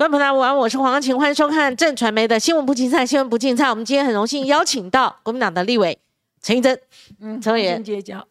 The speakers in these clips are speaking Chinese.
各位朋友们，我是黄晴，欢迎收看正传媒的新闻不竞赛，新闻不竞赛。我们今天很荣幸邀请到国民党的立委陈玉珍，陈委员。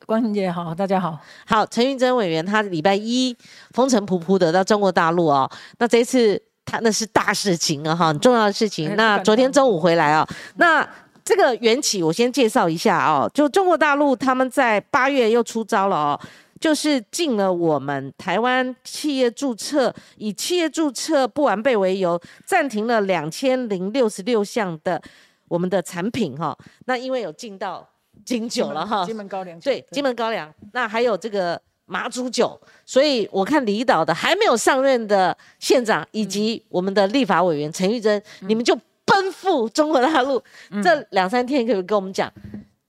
光晴姐好，大家好。好，陈玉珍委员他礼拜一风尘仆仆的到中国大陆哦，那这一次他那是大事情啊，很重要的事情。那昨天中午回来啊、哦，那这个缘起我先介绍一下哦，就中国大陆他们在8月又出招了哦。就是禁了我们台湾企业注册，以企业注册不完备为由，暂停了2066项的我们的产品哈。那因为有禁到金酒了哈，金门高粱酒对，金门高粱，那还有这个麻猪酒，所以我看离岛的还没有上任的县长以及我们的立法委员陈玉珍，你们就奔赴中国大陆，这2、3天可以跟我们讲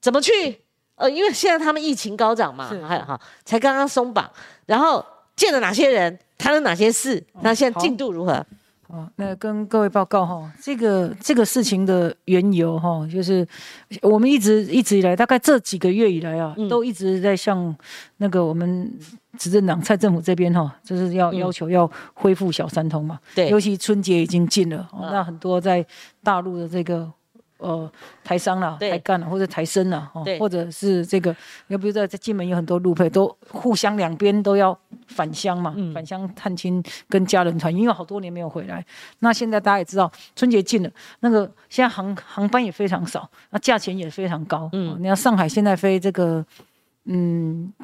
怎么去。因为现在他们疫情高涨嘛，还好才刚刚松绑，然后见了哪些人，谈了哪些事，那现在进度如何？好，那跟各位报告哈，这个事情的缘由哈，就是我们一直以来，大概这几个月以来啊，都一直在向那个我们执政党蔡政府这边哈，就是要求要恢复小三通嘛，对，尤其春节已经近了，那很多在大陆的这个。台商啦、台干啦，或者台生啦，或者是这个，要不在金门有很多陆配，都互相两边都要返乡嘛，返乡探亲跟家人团圆，因为好多年没有回来。那现在大家也知道，春节近了，那个现在航班也非常少，那价钱也非常高。你看上海现在飞这个，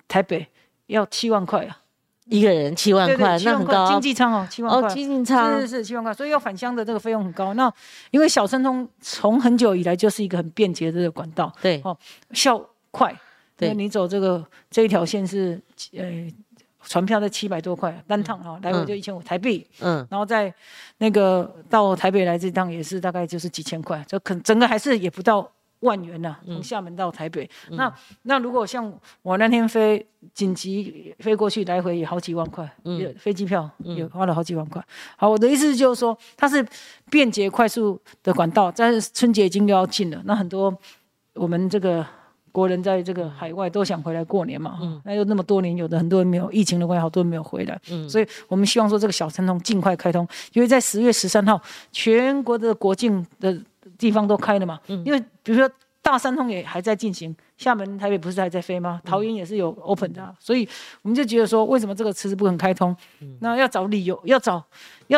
台北要7万块啊。一个人7万块，那很高。经济舱哦，7万块。哦，经济舱是7万块，所以要返乡的这个费用很高。那因为小三通从很久以来就是一个很便捷的管道，对哦，效快。对，你走这一条线是船票在700多块单趟啊，来回就1500台币。嗯，然后在那个到台北来这趟也是大概就是几千块，就可整个还是也不到1万元呐、啊，从厦门到台北。那如果像我那天飞紧急飞过去，来回也好几万块，飞机票也花了好几万块。好，我的意思就是说，它是便捷快速的管道，但是春节已经又要近了，那很多我们这个国人在这个海外都想回来过年嘛，那又那么多年，有的很多人没有疫情的关系，好多人没有回来，所以我们希望说这个小三通尽快开通，因为在10月13号全国的国境的。地方都开了嘛，因为比如说大三通也还在进行，厦门、台北不是还在飞吗？桃园也是有 open 的、啊，所以我们就觉得说，为什么这个迟迟不肯开通？那要找理由，要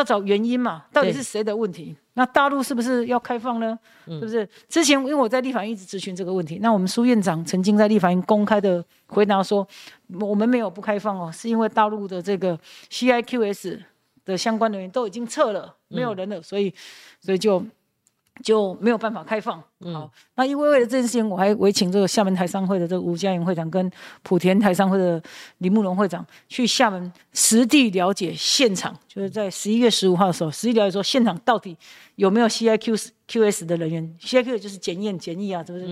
找原因嘛，到底是谁的问题？那大陆是不是要开放呢？是不是？之前因为我在立法院一直咨询这个问题，那我们苏院长曾经在立法院公开的回答说，我们没有不开放哦，是因为大陆的这个 CIQS 的相关人员都已经撤了，没有人了，所以就没有办法开放。好，那因为为了这件事情，我还委请这个厦门台商会的这个吴家云会长跟莆田台商会的李慕龙会长去厦门实地了解现场，就是在11月15号的时候，实地了解说现场到底有没有 CIQS 的人员 ，CIQ 就是检验、检疫啊，就是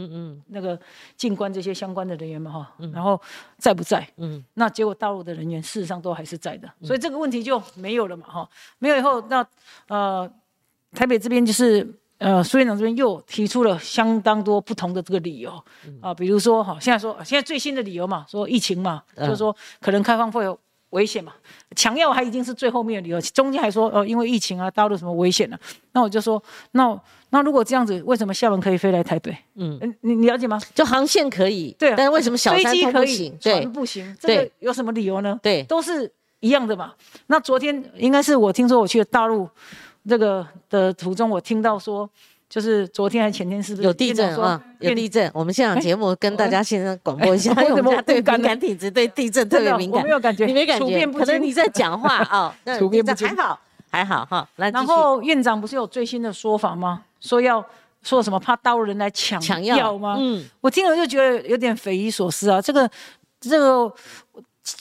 那个进关这些相关的人员嘛哈。然后在不在？那结果大陆的人员事实上都还是在的，所以这个问题就没有了嘛哈。没有以后，那台北这边就是。苏院长这边又提出了相当多不同的这个理由啊，比如说哈，现在最新的理由嘛，说疫情嘛，就是说可能开放会有危险嘛，强要还已经是最后面的理由，中间还说因为疫情啊，大陆什么危险啊，那我就说那如果这样子，为什么厦门可以飞来台北？你了解吗？就航线可以，对，但为什么小三通不行？船不行，这个有什么理由呢？对，都是一样的嘛。那昨天应该是我听说我去了大陆。这个的途中，我听到说，就是昨天还前天是不是有地震啊？有地震！我们现场节目跟大家现在广播一下，因为我们家对敏感体质，对地震特别敏感。我没有感觉，你没感觉？可能你在讲话啊，处变不惊。还好哈。然后院长不是有最新的说法吗？说要说什么怕大陆人来抢药吗？我听了就觉得有点匪夷所思啊。这个苏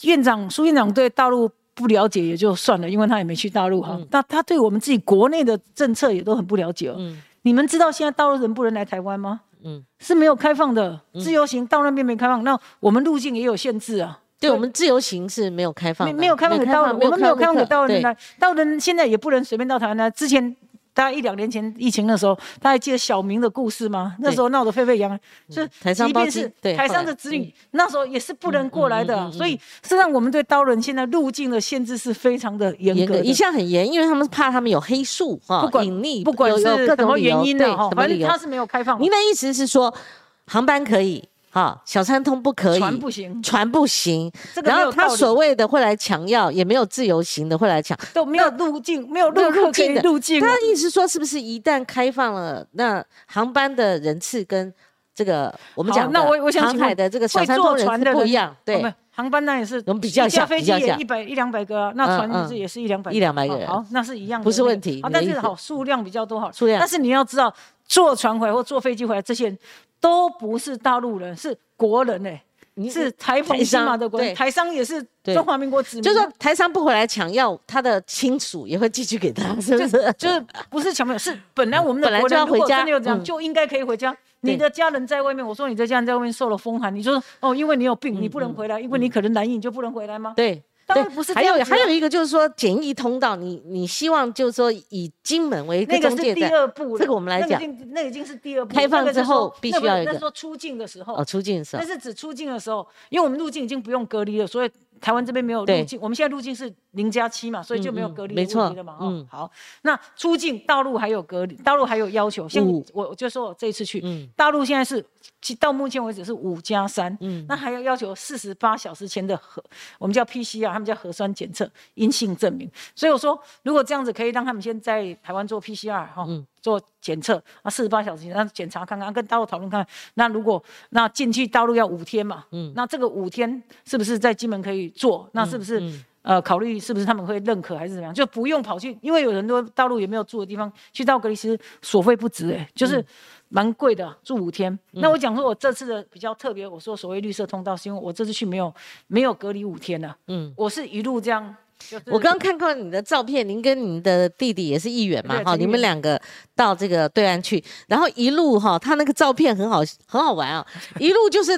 院长对大陆。不了解也就算了，因为他也没去大陆哈。那他对我们自己国内的政策也都很不了解哦。你们知道现在大陆人不能来台湾吗？是没有开放的，自由行到那边没开放，那我们入境也有限制啊。对，我们自由行是没有开放的，没有开放给大陆人，我们没有开放给大陆人来，大陆人现在也不能随便到台湾来。之前大概1、2年前疫情那时候，大家还记得小明的故事吗？那时候闹得沸沸扬扬，就是即便是台商的子女，那时候也是不能过来的。所以实际上我们对刀人现在入境的限制是非常的严格的，一向很严，因为他们怕他们有黑数哈，隐匿，不管是各种原因的哈，反正他是没有开放。您的意思是说，航班可以？ 啊，小三通不可以，船不行，船不行。然后他所谓的会来抢药，也没有自由行的会来抢，都没有入境，没有入境的入境。他的意思说，是不是一旦开放了，那航班的人次跟这个我们讲的航海的这个小三通人次不一样？对，航班那也是，我们比较一下，飞机也100、100、200个，那船也是100、200个人，好，那是一样的，不是问题。但是好，数量比较多，好，数量。但是你要知道，坐船回来或坐飞机回来，这些人 都不是大陆人，是国人哎、欸，是台澎金马的国人，台商也是中华民国子民。就是说台商不回来抢药，他的亲属也会寄去给他，是不是？就是不是抢药，是本来我们的国人如果真的有这样，就应该可以回家。你的家人在外面，我说你的家人在外面受了风寒，你就说哦，因为你有病，你不能回来，因为你可能难医，你就不能回来吗？对。 对，不是。还有一个就是说，简易通道，你希望就是说以金门为那个是第二步，这个我们来讲，那已经是第二步。开放之后必须要一个。那说出境的时候，哦，出境的时候，那是指出境的时候，因为我们入境已经不用隔离了，所以台湾这边没有入境，我们现在入境是0+7嘛，所以就没有隔离的问题了嘛。嗯，好，那出境大陆还有隔离，大陆还有要求，像我就说我这一次去，大陆现在是。 到目前为止是5+3，那还要要求48小时前的我们叫 PCR， 他们叫核酸检测阴性证明。所以我说，如果这样子可以让他们先在台湾做 PCR 哈、做检测啊，48小时前让检查看看，跟大陆讨论看看。那如果那进去大陆要5天嘛，那这个5天是不是在金门可以做？那是不是？考虑是不是他们会认可还是怎么样，就不用跑去，因为有很多大陆也没有住的地方，去到隔离其实所费不值哎，就是蛮贵的，住5天。那我讲说，我这次的比较特别，我说所谓绿色通道，是因为我这次去没有隔离5天了、我是一路这样。就是、我刚看过你的照片，您跟您的弟弟也是议员嘛，哈，你们2个到这个对岸去，然后一路哈，他那个照片很好玩啊，一路就是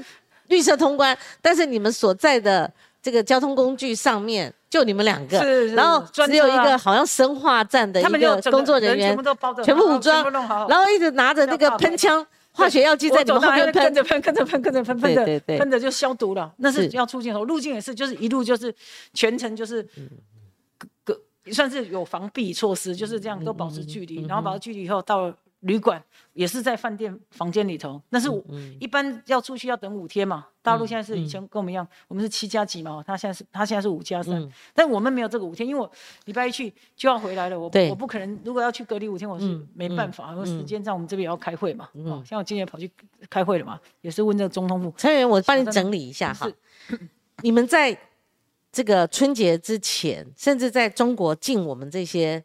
绿色通关，但是你们所在的这个交通工具上面。 就你们2个，然后只有一个好像生化站的一个工作人员，全部武装，然后一直拿着那个喷枪、化学药剂在你们后面喷，跟着就消毒了。那是要出境的时候，入境也是，就是一路就是全程就是。 算是有防避措施，就是这样都保持距离，然后保持距离以后到旅馆也是在饭店房间里头。但是一般要出去要等5天嘛，大陆现在是以前跟我们一样，我们是7+几嘛，他现在是5+3，但我们没有这个5天，因为我礼拜一去就要回来了，我不可能如果要去隔离5天，我是没办法，因为时间上我们这边也要开会嘛，像我今年跑去开会了嘛，也是问这个总统府。陈委员，我帮你整理一下哈，你们在。 这个春节之前，甚至在中国进我们这些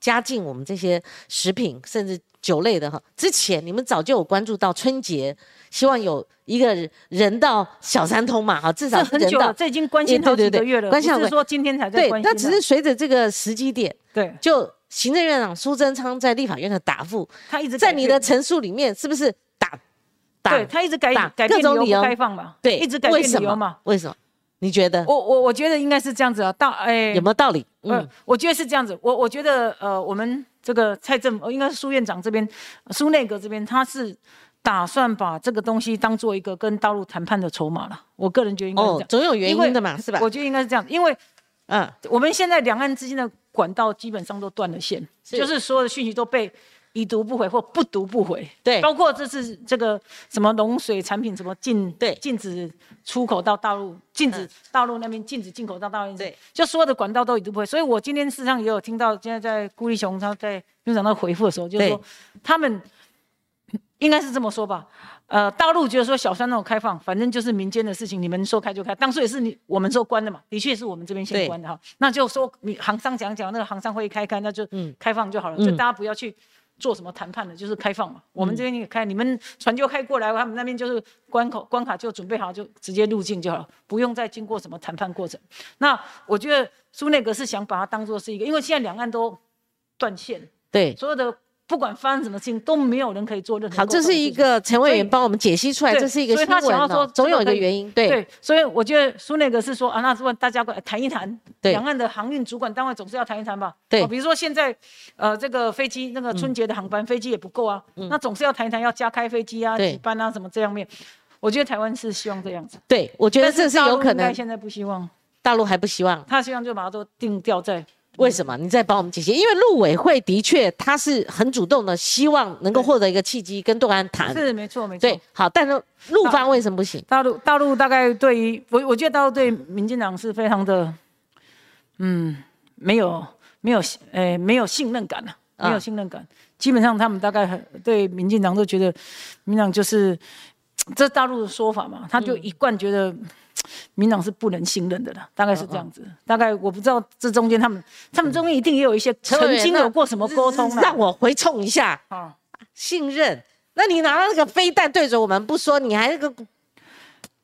加进我们这些食品，甚至酒类的之前，你们早就有关注到春节，希望有一个人道小三通嘛至少是人道。这已经关心好几个月了，不是说今天才在关心。对，那只是随着这个时机点，对，就行政院长苏贞昌在立法院的答复，他一直在你的陈述里面，是不是对他一直改变理由不开放嘛？对，一直改变理由嘛？为什么？ 你觉得？我觉得应该是这样子啊，有没有道理？我觉得是这样子。我觉得我们这个应该是苏院长这边，苏内阁这边，他是打算把这个东西当做一个跟大陆谈判的筹码了。我个人觉得应该是这样，总有原因的嘛，是吧？我觉得应该是这样，因为我们现在两岸之间的管道基本上都断了线，就是所有的讯息都被。 已读不回或不读不回，对，包括这次这个什么农水产品什么禁止出口到大陆，禁止大陆那边禁止进口到大陆，对，就所有的管道都已读不回。所以我今天事实上也有听到，现在在辜立雄他在院长那回复的时候，就是说他们应该是这么说吧，大陆觉得说小三那种开放，反正就是民间的事情，你们说开就开，当初也是我们说关的嘛，的确是我们这边先关的哈，那就说你行商讲那个行商会议开，那就开放就好了，就大家不要去。 做什么谈判的，就是开放嘛。我们这边也开，你们船就开过来，他们那边就是关卡就准备好，就直接入境就好了，不用再经过什么谈判过程。那我觉得苏内阁是想把它当做是一个，因为现在两岸都断线，对，所有的。不管发生什么事情都没有人可以做任何。好，这是一个陈委员帮我们解析出来，这是一个新闻、哦、所以他想要说总有一个原因。对，所以我觉得苏内阁是说啊，那是问大家谈一谈，两岸的航运主管单位总是要谈一谈吧。对、哦，比如说现在这个飞机那个春节的航班、飞机也不够啊，那总是要谈一谈要加开飞机啊、几班啊什么这样面。我觉得台湾是希望这样子。对，我觉得这是有可能。大陆应该现在不希望。大陆还不希望，他希望就把它都定掉在。为什么？你再帮我们解析，因为陆委会的确他是很主动的，希望能够获得一个契机跟对岸谈。是，没错，没错。对，好，但是陆方为什么不行？大陆大概对于我觉得大陆对民进党是非常的，没有信任感、啊、没有信任感。基本上他们大概对民进党都觉得，民进党就是这大陆的说法嘛，他就一贯觉得。民党是不能信任的了，大概是这样子。大概我不知道这中间他们中间一定也有一些曾经有过什么沟通了。让我回冲一下啊，信任。那你拿到那个飞弹对着我们不说，你还那个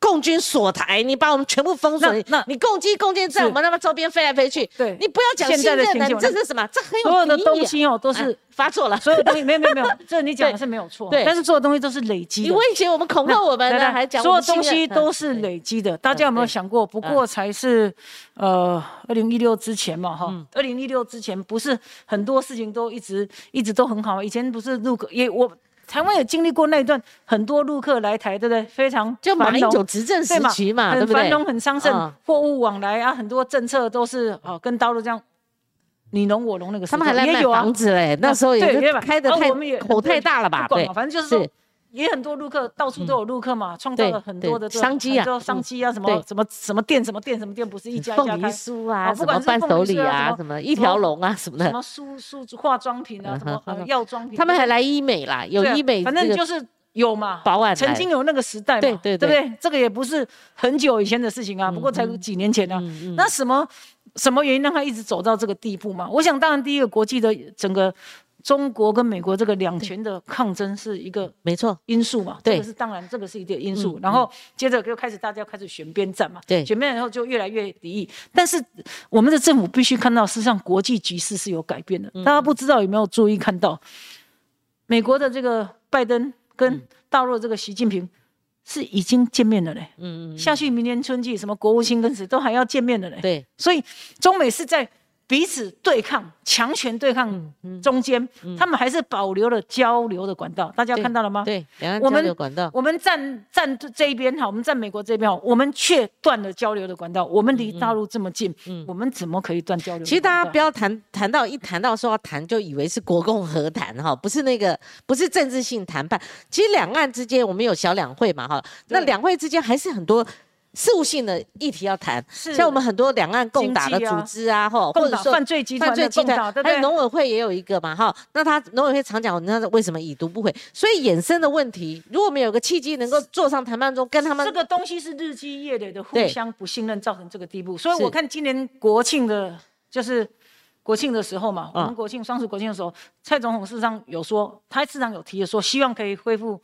共军锁台，你把我们全部封锁，你共机共建在我们那么周边飞来飞去。对，你不要讲信任了，这是什么？这很有所有的东西哦，都是发错了。所有东西没有，这你讲的是没有错，但是所有东西都是累积的。你威胁我们、恐吓我们呢，还讲我们信任。所有东西都是累积的，大家有没有想过？不过才是2016之前嘛，哈，2016之前不是很多事情都一直都很好，以前不是入口也我。台湾也经历过那一段很多陆客来台，对不对？非常就马英九执政时期嘛，对不对？很繁荣，很昌盛，货物往来啊，很多政策都是哦，跟大陆这样你侬我侬那个时候。他们还来卖房子嘞，那时候也开的太口太大了吧？对，反正就是也很多陆客，到处都有陆客嘛，创造了很多的商机啊，商机啊，什么店，不是一家一家开。凤梨酥啊，什么伴手礼啊，什么一条龙啊，什么的。什么梳化妆品啊，什么药妆品。他们还来医美啦，有医美，反正就是有嘛，曾经有那个时代嘛，对不对？这个也不是很久以前的事情啊，不过才几年前啊。那什么原因让他一直走到这个地步嘛？我想，当然第一个国际的整个。中国跟美国这个两权的抗争是一个没错因素嘛，这个是当然，这个是一个因素。然后接着就开始大家开始选边站嘛，选边以后就越来越敌意。但是我们的政府必须看到，事实上国际局势是有改变的。大家不知道有没有注意看到，美国的这个拜登跟大陆的这个习近平是已经见面了嘞。下去明年春季什么国务卿跟谁都还要见面了嘞。对，所以中美是在。彼此对抗、强权对抗中间，他们还是保留了交流的管道。大家看到了吗？对，两岸交流管道。我们站这一边哈，我们站美国这边哈，我们却断了交流的管道。我们离大陆这么近，我们怎么可以断交流？其实大家不要谈到说要谈，就以为是国共和谈哈，不是那个，不是政治性谈判。其实两岸之间，我们有小两会嘛哈，那两会之间还是很多。事务性的议题要谈，像我们很多两岸共打的组织啊，哈，或者说犯罪集团，还有农委会也有一个嘛，哈。那他农委会常讲，那为什么已读不回？所以衍生的问题，如果我们有个契机能够坐上谈判桌，跟他们这个东西是日积月累的互相不信任，造成这个地步。所以我看今年国庆的时候嘛，我们双十国庆的时候，蔡总统事实上有说，他事实上有提的说，希望可以恢复。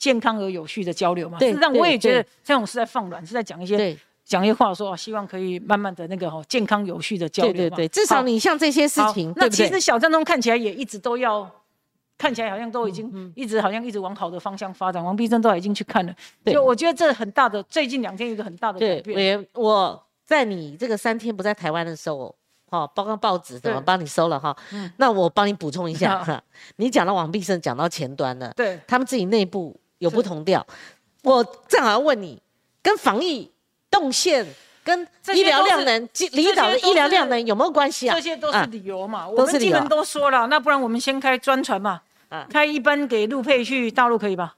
健康而有序的交流嘛，事实上我也觉得蔡总是在放软，是在讲一些话说，希望可以慢慢的那个健康有序的交流嘛。对，至少你像这些事情，那其实小战中看起来也一直都要，看起来好像都已经一直好像一直往好的方向发展，王必胜都已经去看了，就我觉得这很大的最近两天一个很大的改变。我在你这个3天不在台湾的时候。哦，包括报纸怎么帮你收了哈？那我帮你补充一下哈。你讲到王必胜，讲到前端了，对，他们自己内部有不同调。我正好要问你，跟防疫动线、跟医疗量能、离岛的医疗量能有没有关系啊？这些都是理由嘛，我们基本都说了，那不然我们先开专船嘛，开一班给陆配去大陆可以吧？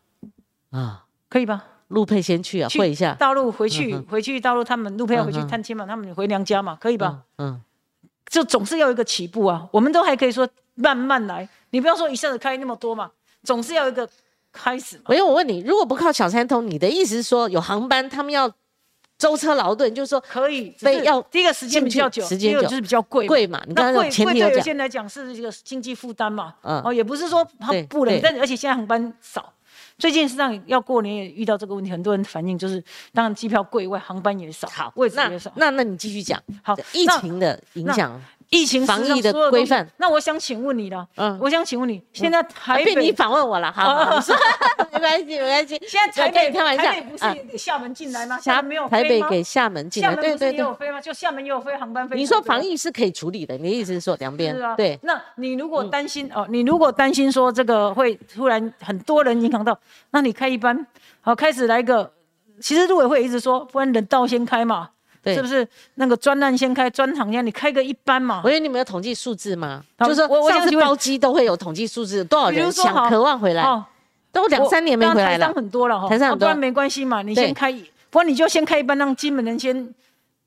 啊，可以吧？陆配先去啊，会一下大陆回去大陆，他们陆配要回去探亲嘛，他们回娘家嘛，可以吧？嗯。就总是要有一个起步啊，我们都还可以说慢慢来，你不要说一下子开那么多嘛，总是要一个开始嘛。我问你，如果不靠小三通，你的意思是说有航班他们要舟车劳顿，就是说可以，要第一个时间比较久，第二就是比较贵嘛。你刚才前提有讲，对有些人来讲是一个经济负担嘛，哦，也不是说他不能，但而且现在航班少。最近实际上要过年也遇到这个问题，很多人反映就是，当然机票贵以外，航班也少，位置也少。那你继续讲。好，疫情的影响。疫情防疫的规范。那我想请问你了，我想请问你，现在台北你反问我了，好，没关系，没关系。现在台北不是给厦门进来吗？厦门没有飞吗？台北给厦门进来，对对对，也有飞吗？就厦门也有飞航班飞。你说防疫是可以处理的，你的意思是说两边？对。那你如果担心哦，你如果担心说这个会突然很多人影响到，那你开一班，好，开始来个。其实陆委会一直说，不然人道先开嘛。是不是那个专案先开，专行先你开个一班嘛？我觉得你们有统计数字吗？就是说上次包机都会有统计数字，多少人想渴望回来，都2、3年没回来了，台上很多了哈，台上很多，不然没关系嘛，你先开，不然你就先开一班，让金门人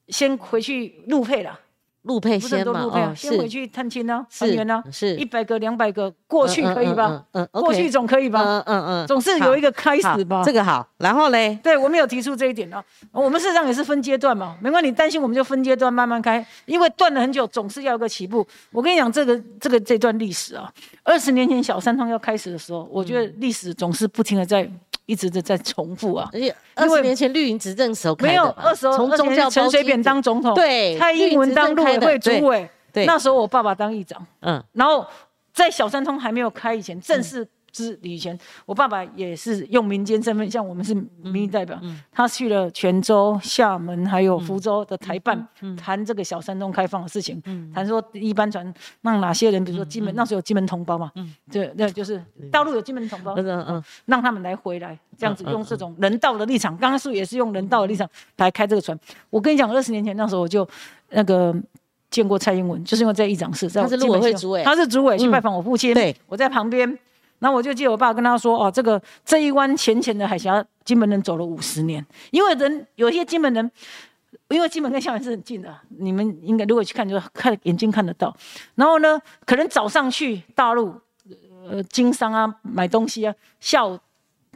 先回去陆配了，陆配先嘛，哦，先回去探亲啊，团圆啊，是100个、200个过去可以吧？过去总可以吧？总是有一个开始吧。这个好，然后嘞，对我们有提出这一点啊，我们事实上也是分阶段嘛，没关系，你担心我们就分阶段慢慢开，因为断了很久，总是要有个起步。我跟你讲，这段历史啊，20年前小三通要开始的时候，我觉得历史总是不停的在。一直在重复啊，而且20年前绿营执政时候开的，没有20年前陈水扁当总统，对，蔡英文当陆委会主委，对，那时候我爸爸当议长，嗯，然后在小三通还没有开以前，正式之旅以前，我爸爸也是用民间身份，像我们是民意代表，他去了泉州、厦门还有福州的台办谈这个小三通开放的事情，谈说一班船让哪些人，比如说金门那时候有金门同胞嘛，对，就是大陆有金门同胞，让他们来回来，这样子用这种人道的立场，刚刚也是用人道的立场来开这个船。我跟你讲，20年前那时候我就那个。见过蔡英文，就是因为在议长室，他是陆委会主委，他是主委去拜访我父亲，我在旁边，然后我就记得我爸跟他说，哦，这一湾浅浅的海峡，金门人走了50年，因为有些金门人，因为金门跟厦门是很近的，你们应该如果去看，就看眼睛看得到。然后呢，可能早上去大陆，经商啊，买东西啊，下午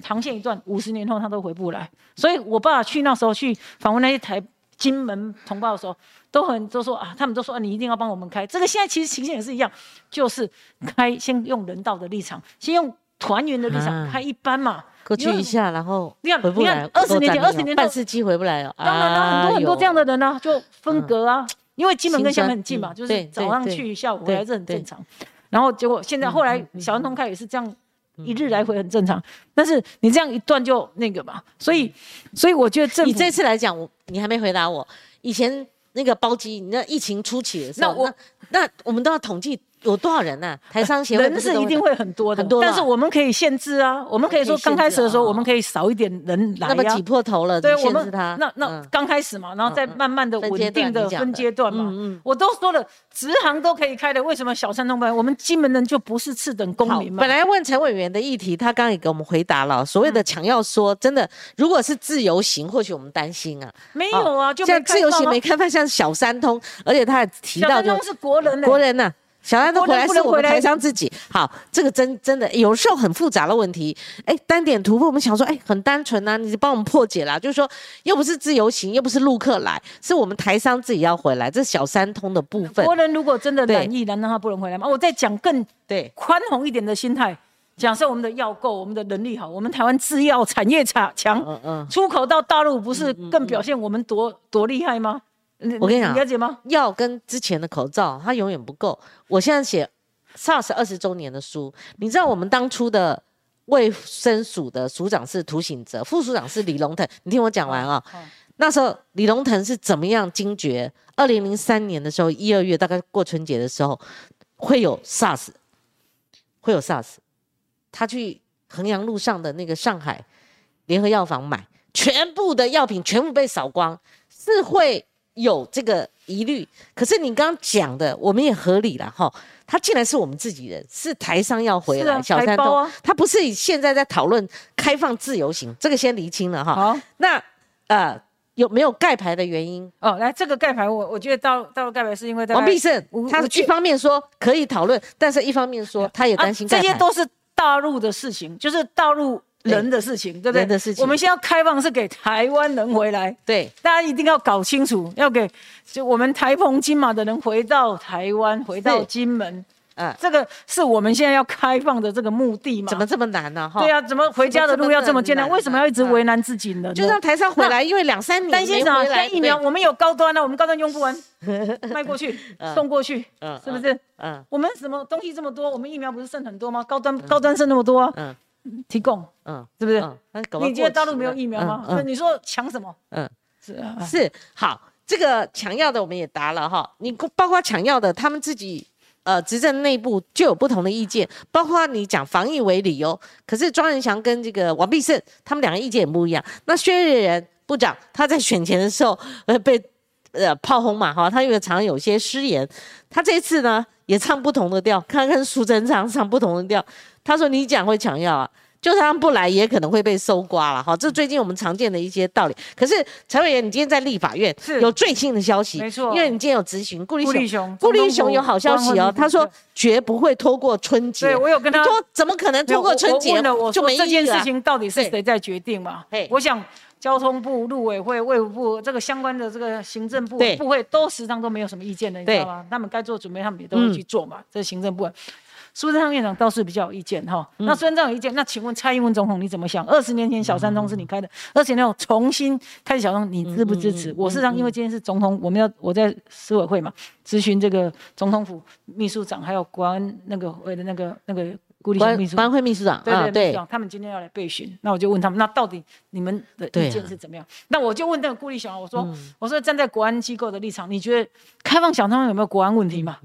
航线一段，50年后他都回不来。所以我爸去那时候去访问那些金门同胞的时候，都说啊，他们都说、啊、你一定要帮我们开这个。现在其实情形也是一样，就是先用人道的立场，先用团圆的立场、啊、开一班嘛，过去一下，然后回不来。20年前半世纪回不来了，当然啦、啊，很多这样的人呢、啊，就分隔啊，因为金门跟厦门很近嘛，就是早上去下午回来，这很正常。然后结果现在后来小三通开也是这样。一日来回很正常，但是你这样一段就那个嘛，所以我觉得政府，你这次来讲，你还没回答我。以前那个包机，你那疫情初期的时候，那我们都要统计有多少人啊？台商协会人是一定会很多的，但是我们可以限制啊，我们可以说刚开始的时候，我们可以少一点人来，那么挤破头了，对，限制它。那刚开始嘛，然后再慢慢的稳定的分阶段嘛。我都说了，直航都可以开的，为什么小三通班？我们金门人就不是次等公民嘛。本来问陈委员的议题，他刚刚也给我们回答了，所谓的强要说，真的，如果是自由行，或许我们担心啊，没有啊，就像自由行没开放，像小三通，而且他还提到，小三通是国人啊。小三通回来是我们台商自己，好，这个真的有时候很复杂的问题，哎，单点突破，我们想说，哎，很单纯啊，你帮我们破解啦，就是说又不是自由行，又不是陆客来，是我们台商自己要回来，这是小三通的部分。国人如果真的难意，难道他不能回来吗？我再讲更宽宏一点的心态，假设我们的药够，我们的能力好，我们台湾制药产业强，出口到大陆不是更表现我们多厉害吗？我跟你讲，你了解吗？药跟之前的口罩，它永远不够。我现在写 SARS 20周年的书，你知道我们当初的卫生署的署长是涂醒哲，副署长是李龙腾。你听我讲完啊、哦，那时候李龙腾是怎么样惊觉？2003年的时候，1、2月大概过春节的时候，会有 SARS。他去衡阳路上的那个上海联合药房买，全部的药品全部被扫光，是会。有这个疑虑，可是你刚刚讲的，我们也合理了哈。他既然是我们自己人，是台商要回来，啊、小三通，啊、他不是现在在讨论开放自由行，这个先厘清了哈。好，那有没有盖牌的原因？哦，来这个盖牌我觉得到了盖牌是因为王必胜，他一方面说可以讨论，但是一方面说他也担心盖牌、啊。这些都是大陆的事情，就是大陆。人的事情，对不对？人的事情，我们现在要开放是给台湾人回来，对，大家一定要搞清楚，要给就我们台澎金马的人回到台湾，回到金门，这个是我们现在要开放的这个目的嘛？怎么这么难呢？对啊，怎么回家的路要这么艰难？为什么要一直为难自己呢？就让台商回来，因为2-3年担心啥？像疫苗，我们有高端啊，我们高端用不完，卖过去，送过去，是不是？我们什么东西这么多？我们疫苗不是剩很多吗？高端剩那么多啊，提供，是不是？你觉得大陆没有疫苗吗？你说抢什么？是好。 这个抢药的我们也答了哈，你包括抢药的，他们自己执政内部就有不同的意见，包括你讲防疫为理由，可是庄人祥跟这个王必胜他们两个意见也不一样。那薛瑞元部长他在选前的时候被炮轰嘛哈，他因为常有些失言，他这次呢也唱不同的调，他跟苏贞昌唱不同的调，他说你讲会抢药啊。 就算他们不来，也可能会被搜刮了哈。这最近我们常见的一些道理。可是陈委员，你今天在立法院有最新的消息，没错，因为你今天有质询顾立雄有好消息哦，他说绝不会拖过春节。对，我有跟他说，怎么可能拖过春节？我就没意义了。这件事情到底是谁在决定嘛？我想交通部、陆委会、卫福部这个相关的这个行政部部会都时常都没有什么意见的，你知道吗？他们该做准备，他们也都会去做嘛。这行政部。 苏贞昌院长倒是比较有意见哈，那苏院长有意见，那请问蔡英文总统你怎么想？20年前小三通是你开的，20年后重新开始小三通，你支不支持？我事实上因为今天是总统，我在司委会嘛，咨询这个总统府秘书长，还有国安那个会的那个顾立雄秘书长，国安会秘书长，对，他们今天要来备询，那我就问他们，那到底你们的意见是怎么样？那我就问那个顾立雄，我说站在国安机构的立场，你觉得开放小三通有没有国安问题嘛？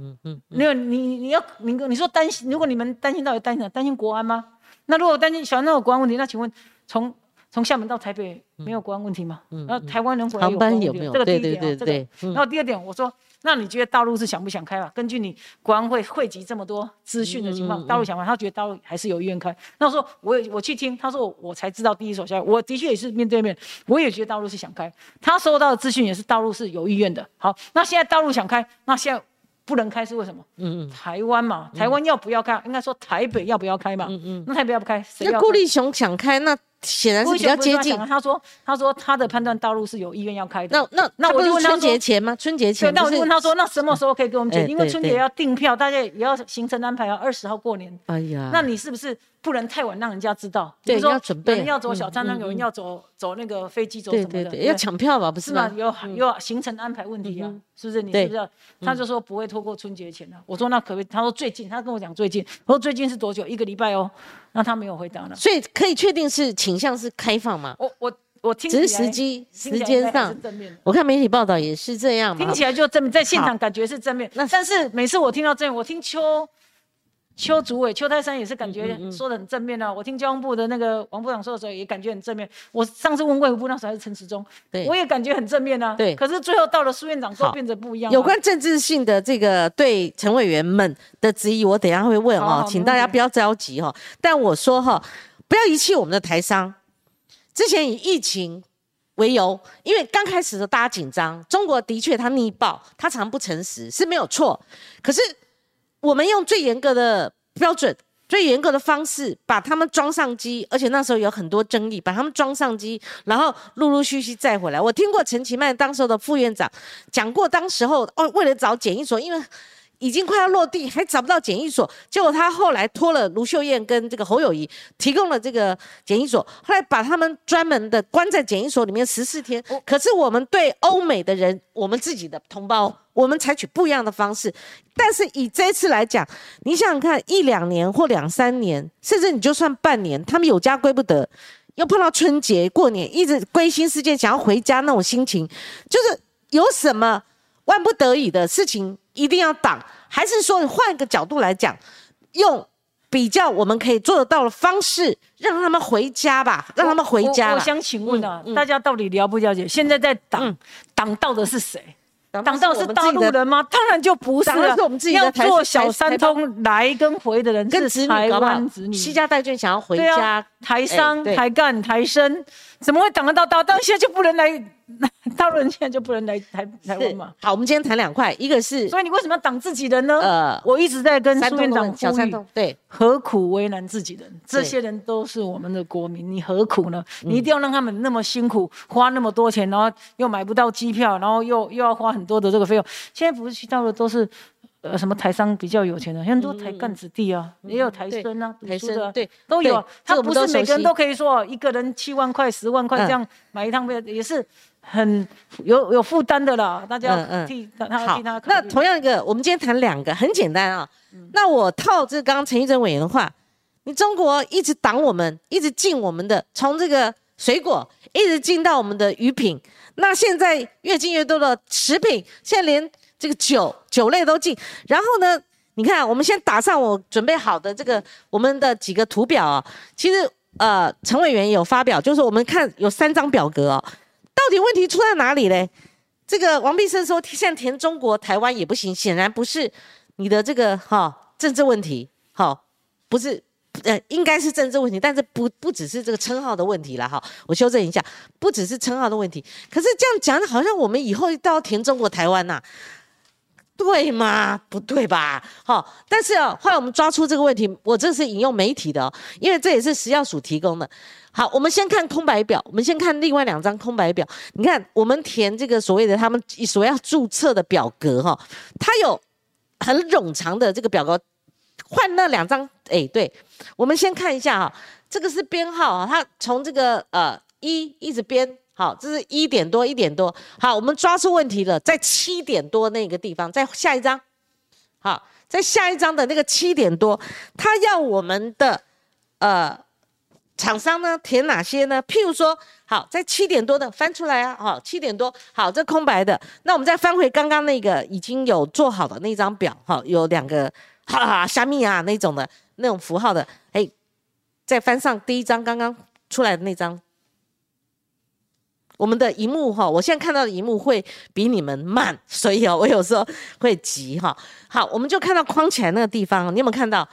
那个你说担心。 如果你们担心到底担心国安吗？那如果担心小三通有国安问题，那请问从厦门到台北没有国安问题吗？然后台湾人回来有国安问题，这个第一点。对。然后第二点，我说，那你觉得大陆是想不想开吧？根据你国安会汇集这么多资讯的情况，大陆想吗？他觉得大陆还是有意愿开。那我说我去听，他说我才知道第一手消息，我的确也是面对面，我也觉得大陆是想开，他收到的资讯也是大陆是有意愿的。好，那现在大陆想开，那现在。 不能开是为什么？台湾嘛，台湾要不要开？应该说台北要不要开嘛？那台北要不开？那顾立雄想开，那显然是比较接近。他说他的判断道路是有意愿要开的。那我就问他春节前吗？春节前。对，那我就问他说，那什么时候可以给我们解？因为春节要订票，大家也要行程安排，要20号过年。哎呀，那你是不是不能太晚让人家知道？对，要准备。有人要走小三通，有人要走那个飞机，走什么的？对，要抢票吧？不是吗？有行程安排问题啊。 是不是你知不知道？他就说不会拖过春节前了、啊。我说那可不可以？他说最近，他跟我讲最近。我说最近是多久？1个礼拜哦。那他没有回答了。所以可以确定是倾向是开放嘛？我听起来只是时间上，我看媒体报道也是这样嘛。听起来就正面，在现场感觉是正面。但是每次我听到正面，我听邱泰山也是感觉说的很正面啊。我听交通部的那个王部长说的时候，也感觉很正面。我上次问卫福部，那时候还是陈时中，我也感觉很正面啊。对，可是最后到了苏院长之后，变得不一样。有关政治性的这个对陈委员们的质疑，我等一下会问哦，请大家不要着急哦。但我说哈，不要遗弃我们的台商。之前以疫情为由，因为刚开始的大家紧张，中国的确他逆报，他常不诚实是没有错，可是。 我们用最严格的标准、最严格的方式把他们装上机，而且那时候有很多争议，把他们装上机，然后陆陆续续再回来。我听过陈其迈当时候的副院长讲过，当时候为了找检疫所，因为已经快要落地，还找不到检疫所，结果他后来托了卢秀燕跟这个侯友宜提供了这个检疫所，后来把他们专门的关在检疫所里面14天。可是我们对欧美的人，我们自己的同胞。 我们采取不一样的方式，但是以这次来讲，你想想看，1-2年或2-3年，甚至你就算半年，他们有家归不得，又碰到春节过年，一直归心似箭，想要回家那种心情，就是有什么万不得已的事情一定要挡，还是说你换个角度来讲，用比较我们可以做得到的方式，让他们回家吧，让他们回家吧。我想请问啊，大家到底了不了解？现在在挡到的是谁？ 挡道是大陆人吗？当然就不是了。要做小三通来跟回的人是台湾子女，西家带眷想要回家，台商、台干、台生，怎么会挡得到大陆？现在就不能来，大陆人现在就不能来台湾嘛。好，我们今天谈2块，一个是，所以你为什么要挡自己人呢？我一直在跟苏院长呼吁，对，何苦为难自己人？这些人都是我们的国民，你何苦呢？你一定要让他们那么辛苦，花那么多钱，然后又买不到机票，然后又要花很多的这个费用，现在不是去大陆都是什么台商比较有钱的，很多台干子弟啊，也有台生啊，读书的对都有。他不是每个人都可以说一个人7万块、10万块这样买一趟票，也是很有负担的啦。大家替他替他。那同样一个，我们今天谈两个，很简单啊。那我套这刚刚陈玉珍委员的话，你中国一直挡我们，一直禁我们的，从这个水果一直进到我们的鱼品，那现在越进越多的食品，现在连这个酒类都进。然后呢，你看我们先打上我准备好的这个我们的几个图表啊，其实陈委员有发表，就是我们看有3张表格啊，到底问题出在哪里嘞？这个王必胜说现在填中国台湾也不行，显然不是你的这个政治问题，不是。应该是政治问题，但是不只是这个称号的问题啦，我修正一下，不只是称号的问题。可是这样讲，好像我们以后都要填中国台湾呐，对吗？不对吧？但是后来我们抓出这个问题，我这是引用媒体的，因为这也是食药署提供的。好，我们先看空白表，我们先看另外2张空白表。你看，我们填这个所谓的他们所要注册的表格它有很冗长的这个表格。换那2张，对，我们先看一下这个是编号它从这个一直编，好，这是1点多1点多，好，我们抓出问题了，在7点多那个地方，在下一张，好，在下一张的那个7点多，它要我们的厂商呢填哪些呢？譬如说，好，在7点多的翻出来啊，好，7点多，好，这空白的，那我们再翻回刚刚那个已经有做好的那张表，好，有2个。哈虾米啊那种的那种符号的，再翻上第1张刚刚出来的那张，我们的荧幕我现在看到的荧幕会比你们慢，所以我有时候会急好，我们就看到框起来那个地方，你有没有看到？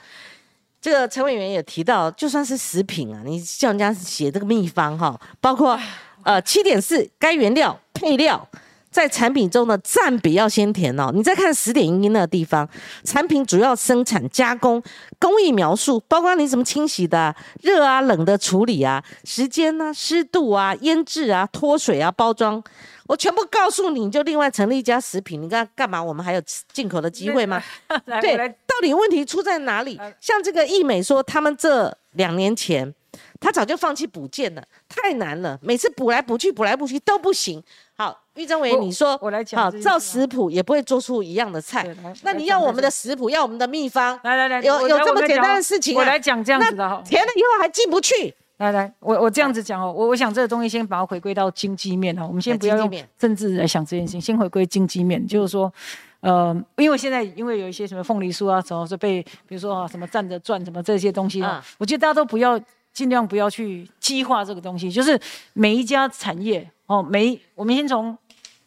这个陈委员也提到，就算是食品啊，你叫人家写这个秘方包括7.4该原料配料。在产品中的占比要先填你再看10.1那个地方，产品主要生产加工工艺描述，包括你什么清洗的热冷的处理时间湿度腌制脱水包装，我全部告诉你，你就另外成立一家食品，你干嘛？我们还有进口的机会吗？对，到底问题出在哪里？像这个义美说，他们这2年前，他早就放弃补件了，太难了，每次补来补去都不行。好，玉珍委员，你说我来讲，好，照食谱也不会做出一样的菜。那你要我们的食谱，要我们的秘方，来，有这么简单的事情，我来讲这样子的填了以后还进不去。来，我这样子讲我想这个东西先把它回归到经济面我们先不要用政治来想这件事情，先回归经济面，就是说，因为现在有一些什么凤梨酥什么是被比如说什么站着赚什么这些东西我觉得大家都不要尽量不要去激化这个东西，就是每一家产业。我们先从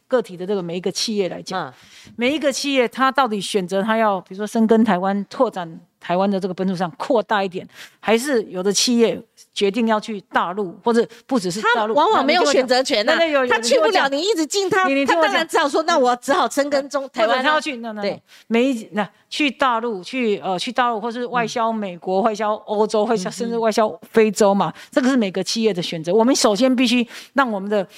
个体的这个每一个企业来讲，每一个企业它到底选择它要比如说深耕台湾、拓展台湾的这个本土上扩大一点，还是有的企业决定要去大陆，或者不只是大陆，它往往没有选择权呐，它去不了，你一直禁它，它当然只好说，那我只好深耕中台湾，它要去对，去大陆，去大陆，或是外销美国、外销欧洲、外销甚至外销非洲嘛，这个是每个企业的选择。我们首先必须让我们的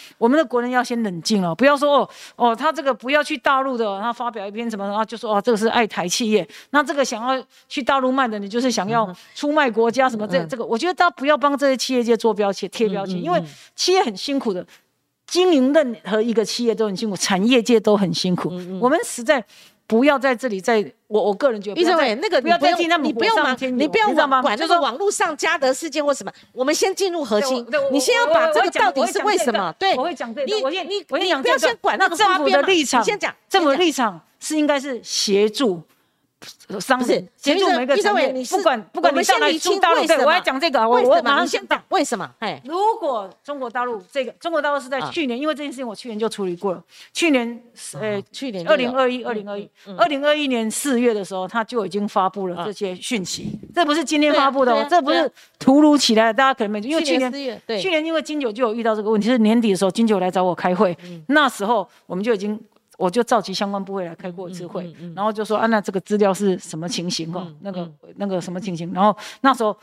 国人要先冷静不要说他这个不要去大陆的，他发表一篇什么，然后就说这个是爱台企业，那这个想要去大陆卖的，你就是想要出卖国家什么这个，我觉得大家不要帮这些企业界做标签、贴标签，因为企业很辛苦的。经营任何一个企业都很辛苦，产业界都很辛苦。我们实在不要在这里，我个人觉得，玉珍委员，那个你不用忙，你不要管那个网络上嘉德事件或什么，我们先进入核心，你先要把这个到底是为什么？对，我会讲这个，你不要先管那个政府的立场，先讲政府的立场是应该是协助。不是，协助每个产业，不管你到哪里出大陆，我要讲这个，我马上先讲为什么。如果中国大陆中国大陆是在去年，因为这件事情我去年就处理过了。去年2021年4月的时候，他就已经发布了这些讯息，这不是今天发布的，这不是突如其来的。大家可能没因为去年因为金九就有遇到这个问题，是年底的时候金九来找我开会，那时候我们就已经。我就召集相关部会来开过一次会，然后就说那这个资料是什么情形那个什么情形，然后那时候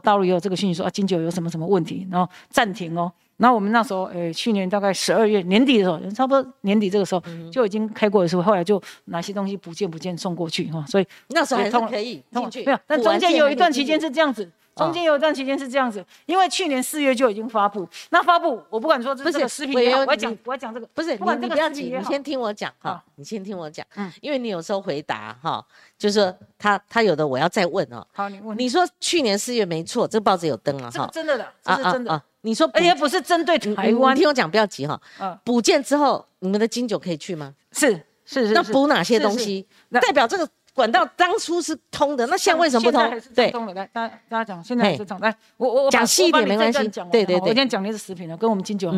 大陆也有这个讯息说金九有什么什么问题，然后暂停那我们那时候，去年大概12月年底的时候，差不多年底这个时候就已经开过一次，后来就哪些东西不见送过去哈，所以那时候还是可以进去，没有。但中间有一段期间是这样子。中间有一段期间是这样子，因为去年4月就已经发布。那发布，我不管说这个食品也好，我要讲这个，不是，不管这个食品也好，你先听我讲哈，你先听我讲，因为你有时候回答哈，就是说他有的我要再问哈。好，你问。你说去年4月没错，这报纸有登了哈，真的的，这是真的。你说，而且不是针对台湾。你听我讲，不要急哈。补件之后，你们的金酒可以去吗？是。那补哪些东西？代表这个管道当初是通的，那现在为什么不通？对，通的。来，大家讲，现在还是通。来，我讲细一点没关系。对，我今天讲的是食品了，跟我们金酒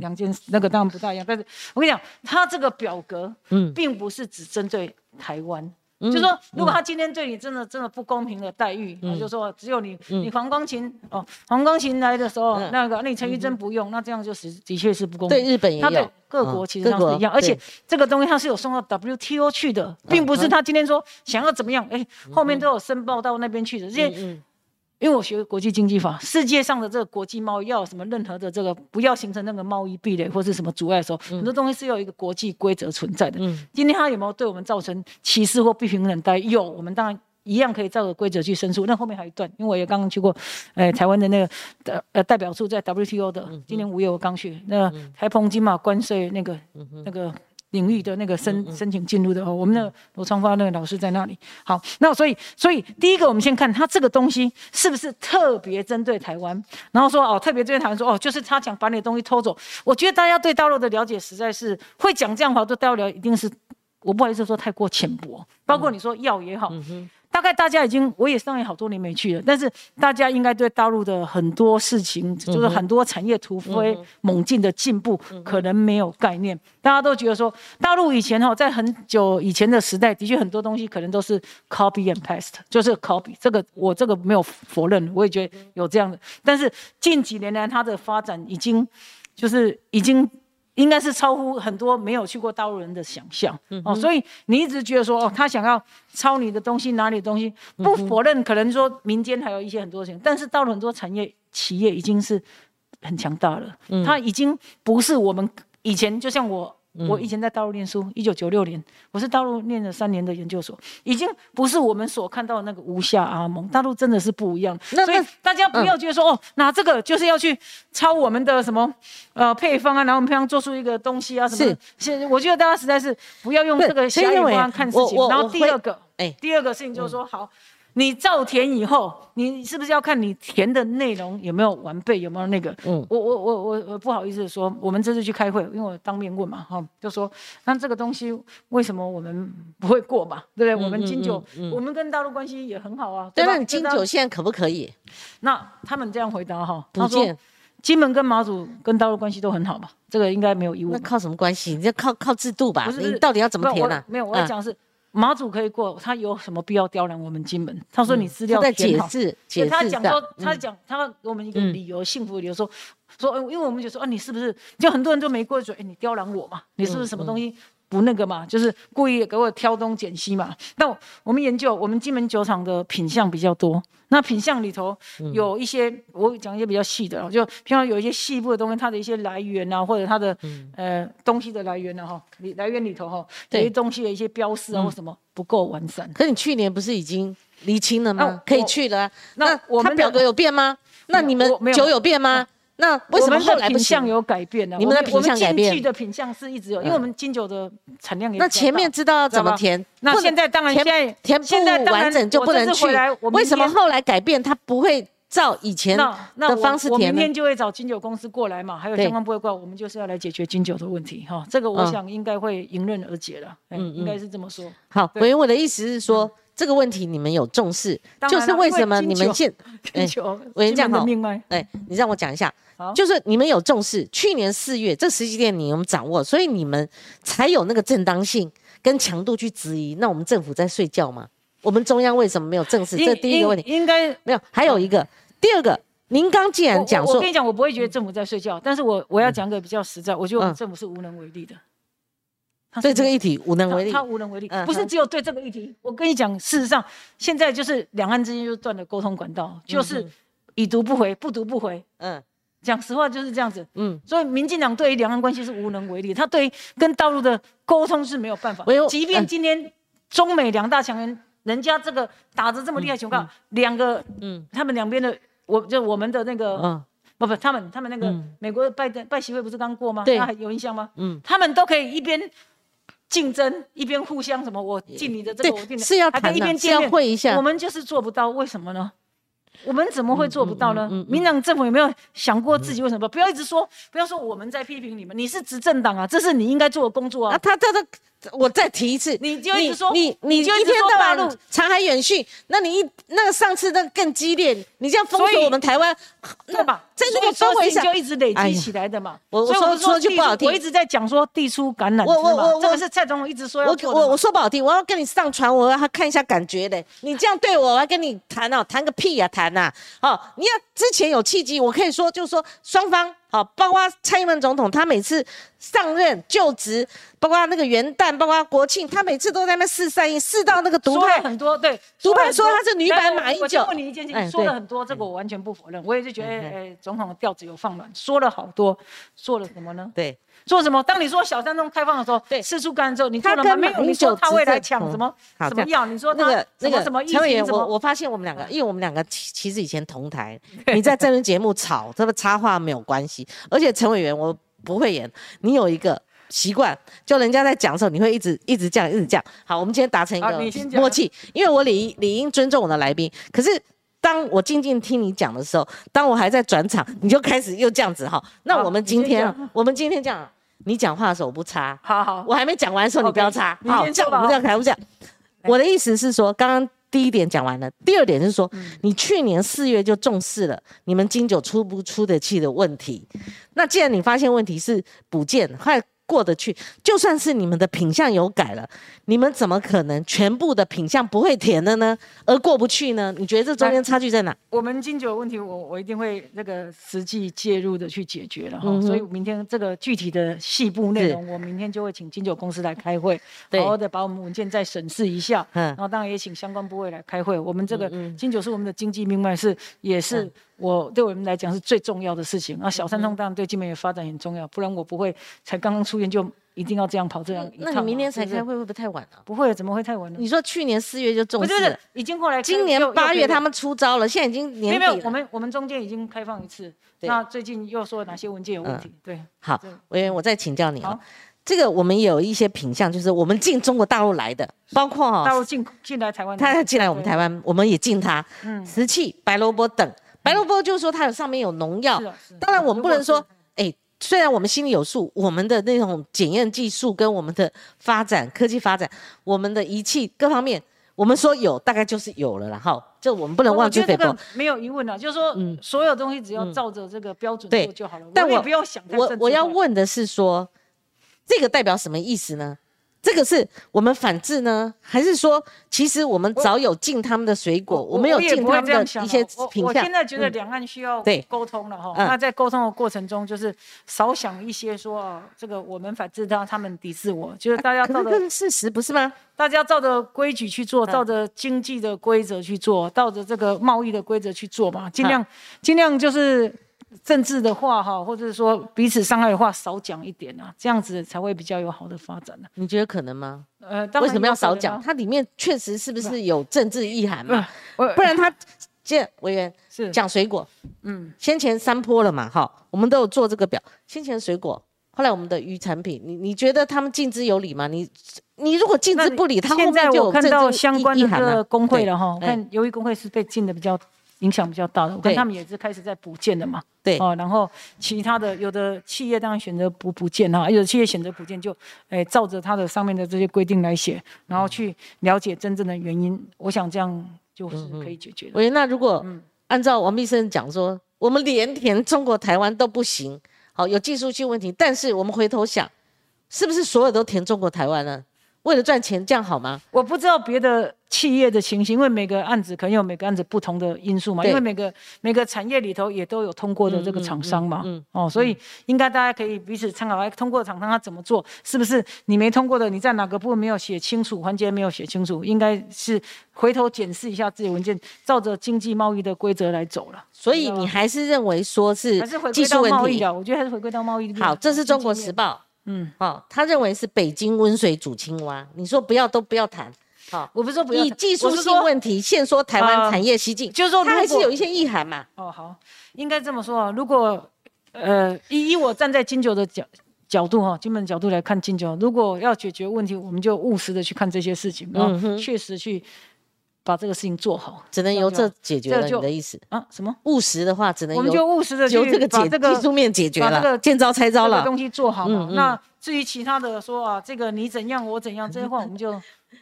两件那个当然不大一样。但是我跟你讲，它这个表格，并不是只针对台湾。就说，如果他今天对你真的不公平的待遇，就说只有你黄光琴来的时候，那你陈玉珍不用，那这样就是的确是不公平。对日本也有，他对各国其实上是一样，而且这个东西他是有送到 WTO 去的，并不是他今天说想要怎么样，后面都有申报到那边去的。这些，因为我学国际经济法，世界上的这个国际贸易要有什么任何的这个不要形成那个贸易壁垒或是什么阻碍的时候，很多东西是有一个国际规则存在的。今天它有没有对我们造成歧视或不平等待遇？有，我们当然一样可以照着规则去申诉。那后面还有一段，因为我也刚刚去过，台湾的那个代表处在 WTO 的，今年5月我刚去，那台澎金马关税那个领域的那个申请进入的哦，我们的罗昌发那个老师在那里。好，那所以第一个我们先看他这个东西是不是特别针对台湾，然后说哦特别针对台湾说哦就是他想把你的东西偷走。我觉得大家对大陆的了解实在是会讲这样话，对大陆了解一定是我不好意思说太过浅薄，包括你说药也好。大概大家已经，我也上海好多年没去了，但是大家应该对大陆的很多事情，就是很多产业突飞猛进的进步，可能没有概念。大家都觉得说，大陆以前在很久以前的时代，的确很多东西可能都是 copy and paste， 就是 copy。我这个没有否认，我也觉得有这样的。但是近几年来，它的发展已经。应该是超乎很多没有去过大陆人的想象哦，所以你一直觉得说哦，他想要抄你的东西，拿你的东西，不否认可能说民间还有一些很多事情，但是到了很多产业企业已经是很强大了，它已经不是我们以前，就像我以前在大陆念书，1996年我是大陆念了3年的研究所，已经不是我们所看到的那个吴下阿蒙，大陆真的是不一样。所以大家不要觉得说哦，拿这个就是要去抄我们的什么配方啊，然后我们配方做出一个东西啊什么。是，我觉得大家实在是不要用这个狭义方案看事情。然后第二个事情就是说，好，你照填以后，你是不是要看你填的内容有没有完备，有没有那个？我不好意思说，我们这次去开会，因为我当面问嘛，哈，就说那这个东西为什么我们不会过嘛，对不对？我们金九，我们跟大陆关系也很好啊。对，那你金九现在可不可以？那他们这样回答哈，他说金门跟马祖跟大陆关系都很好嘛，这个应该没有疑问。那靠什么关系？你就靠制度吧。你到底要怎么填啊？没有，我要讲是。马祖可以过，他有什么必要刁难我们金门？他说你资料填好，解释他讲他给我们一个理由，幸福的理由说，因为我们就说啊，你是不是就很多人都没过去？你刁难我嘛，你是不是什么东西不那个嘛？就是故意给我挑东拣西嘛。那我们研究我们金门酒厂的品项比较多，那品项里头有一些我讲一些比较细的，就平常有一些细部的东西，它的一些来源啊，或者它的东西的来源啊哈，来源里头哈，有些东西的一些标示啊或什么不够完善。可你去年不是已经厘清了吗？可以去了。那我们表格有变吗？那你们酒有变吗？那为什么后来品项有改变呢？你们的品项改变，我们进去的品项是一直有，因为我们金酒的产量也。那前面知道要怎么填，那现在当然填不完整就不能去。为什么后来改变，它不会照以前的方式填？我明天就会找金酒公司过来嘛，还有相关部会过来，我们就是要来解决金酒的问题哈。这个我想应该会迎刃而解了，应该是这么说。好，委员，我的意思是说。这个问题你们有重视，就是为什么你们我先讲好，你让我讲一下，就是你们有重视，去年4月这10几天你们掌握，所以你们才有那个正当性跟强度去质疑。那我们政府在睡觉吗？我们中央为什么没有正视？这第一个问题应该没有，还有一个第二个。您刚既然讲说，我跟你讲，我不会觉得政府在睡觉，但是我要讲个比较实在，我觉得我们政府是无能为力的。对这个议题无能为力，他无能为力，不是只有对这个议题。我跟你讲，事实上现在就是两岸之间就断了沟通管道，就是已读不回，不读不回。讲实话就是这样子，所以民进党对于两岸关系是无能为力，他对跟大陆的沟通是没有办法。即便今天中美两大强人，人家这个打着这么厉害情况，两个，他们两边的，我们的那个，不，他们那个美国的拜习会不是刚过吗？对，有印象吗？他们都可以一边竞争一边互相什么，我进你的这个，我进你的，是要谈的，是要会一下，我们就是做不到，为什么呢？我们怎么会做不到呢？民党政府有没有想过自己为什么不要一直说？不要说我们在批评你们，你是执政党啊，这是你应该做的工作啊。我再提一次，你就一直说，你就一天到晚长海远讯，那你那个上次那更激烈，你这样封锁我们台湾，对吧？在那个氛围下就一直累积起来的嘛。所以我说就不好听，我一直在讲说地出感染，这个是蔡总统一直说要做的。我说不好听，我要跟你上传，我要看一下感觉的。你这样对我，我要跟你谈哦，谈个屁呀，谈呐！哦，你要之前有契机，我可以说就是说双方。好，包括蔡英文总统，他每次上任就职，包括那个元旦，包括国庆，他每次都在那试善意，试到那个独派很多，对，独派说他是女版马英九。我问你一件事情，说了很多，这个我完全不否认，我也是觉得，总统的调子有放软，说了好多，做了什么呢？对，做什么？当你说小三通开放的时候，对，四处干之后，你做了吗？没有，你说他会来抢什么药？你说那个什么意思？我发现我们两个，因为我们两个其实以前同台，你在政论节目吵，这个插话没有关系。而且陈委员，我不会演。你有一个习惯，就人家在讲的时候，你会一直这样，一直这样。好，我们今天达成一个默契，因为我理应尊重我的来宾。可是当我静静听你讲的时候，当我还在转场，你就开始又这样子哈。那我们今天这样，你讲话的时候我不插。好好，我还没讲完的时候你不要插。好，这样我们这样还不这样。我的意思是说，刚刚。第一点讲完了，第二点是说，你去年4月就重视了你们金九出不出得去的问题。那既然你发现问题是补件，快过得去，就算是你们的品项有改了，你们怎么可能全部的品项不会填的呢？而过不去呢？你觉得这中间差距在哪？我们金九的问题我一定会那个实际介入的去解决了哈。所以明天这个具体的细部内容，我明天就会请金九公司来开会，好好的把我们文件再审视一下。然后当然也请相关部位来开会。我们这个金九是我们的经济命脉，也是。对我们来讲是最重要的事情啊！小三通当然对金门也发展很重要，不然我不会才刚刚出院就一定要这样跑这样一趟。那你明天才开会会不会太晚了？不会，怎么会太晚呢？你说去年4月就重视了，已经后来今年8月他们出招了，现在已经年底了。没有，我们中间已经开放一次，那最近又说哪些文件有问题？对，好，委员，我再请教你啊。这个我们有一些品项，就是我们进中国大陆来的，包括大陆进来台湾，他进来我们台湾，我们也进他，石器、白萝卜等。白萝卜就是说它有上面有农药，当然我们不能说，虽然我们心里有数，我们的那种检验技术跟我们的发展科技发展，我们的仪器各方面，我们说有大概就是有了，然后这我们不能忘记。我觉得这个没有疑问了，就是说所有东西只要照着这个标准做就好了。但我也不要想太深。我要问的是说，这个代表什么意思呢？这个是我们反制呢，还是说其实我们早有进他们的水果，我们有进他们的一些品项？我现在觉得两岸需要沟通了哈。那在沟通的过程中，就是少想一些说这个我们反制他，他们抵制我，就是大家照着事实不是吗？大家照着规矩去做，照着经济的规则去做，照着这个贸易的规则去做嘛，尽量就是。政治的话哈，或者说彼此伤害的话，少讲一点啊，这样子才会比较有好的发展呢。你觉得可能吗？为什么要少讲？它里面确实是不是有政治意涵嘛？不然他这委员是讲水果，先前三波了嘛，哈，我们都有做这个表，先前水果，后来我们的渔产品，你觉得他们禁之有理吗？你如果禁之不理，他后面就有政治意涵了。现在我看到相关的工会了哈，我看由于工会是被禁的比较。影响比较大的，我看他们也是开始在补件的嘛，对，然后其他的有的企业当然选择不补件哈，有的企业选择补件就，照着它的上面的这些规定来写，然后去了解真正的原因，我想这样就是可以解决的。那如果按照王必胜讲说，我们连填中国台湾都不行，好有技术性问题，但是我们回头想，是不是所有都填中国台湾呢？为了赚钱，这样好吗？我不知道别的企业的情形，因为每个案子可能有每个案子不同的因素嘛，因为每个产业里头也都有通过的这个厂商嘛，所以应该大家可以彼此参考，哎，通过的厂商他怎么做，是不是你没通过的，你在哪个部分没有写清楚，环节没有写清楚，应该是回头检视一下自己文件，照着经济贸易的规则来走了。所以你还是认为说是技术问题？我觉得还是回归到贸易。好，这是《中国时报》。他认为是北京温水煮青蛙，你说不要都不要谈，我不是说不要，以技术性问题现说台湾产业西进，就是说它还是有一些意涵嘛。哦，好，应该这么说，如果以我站在金九的角度哈，金门角度来看金九，如果要解决问题，我们就务实的去看这些事情，然后确实去把这个事情做好，只能由这解决了。你的意思啊？什么务实的话，只能我们就务实的由这个技术面解决了，见招拆招了，这个东西做好嘛。那至于其他的说啊，这个你怎样我怎样，这些话我们就，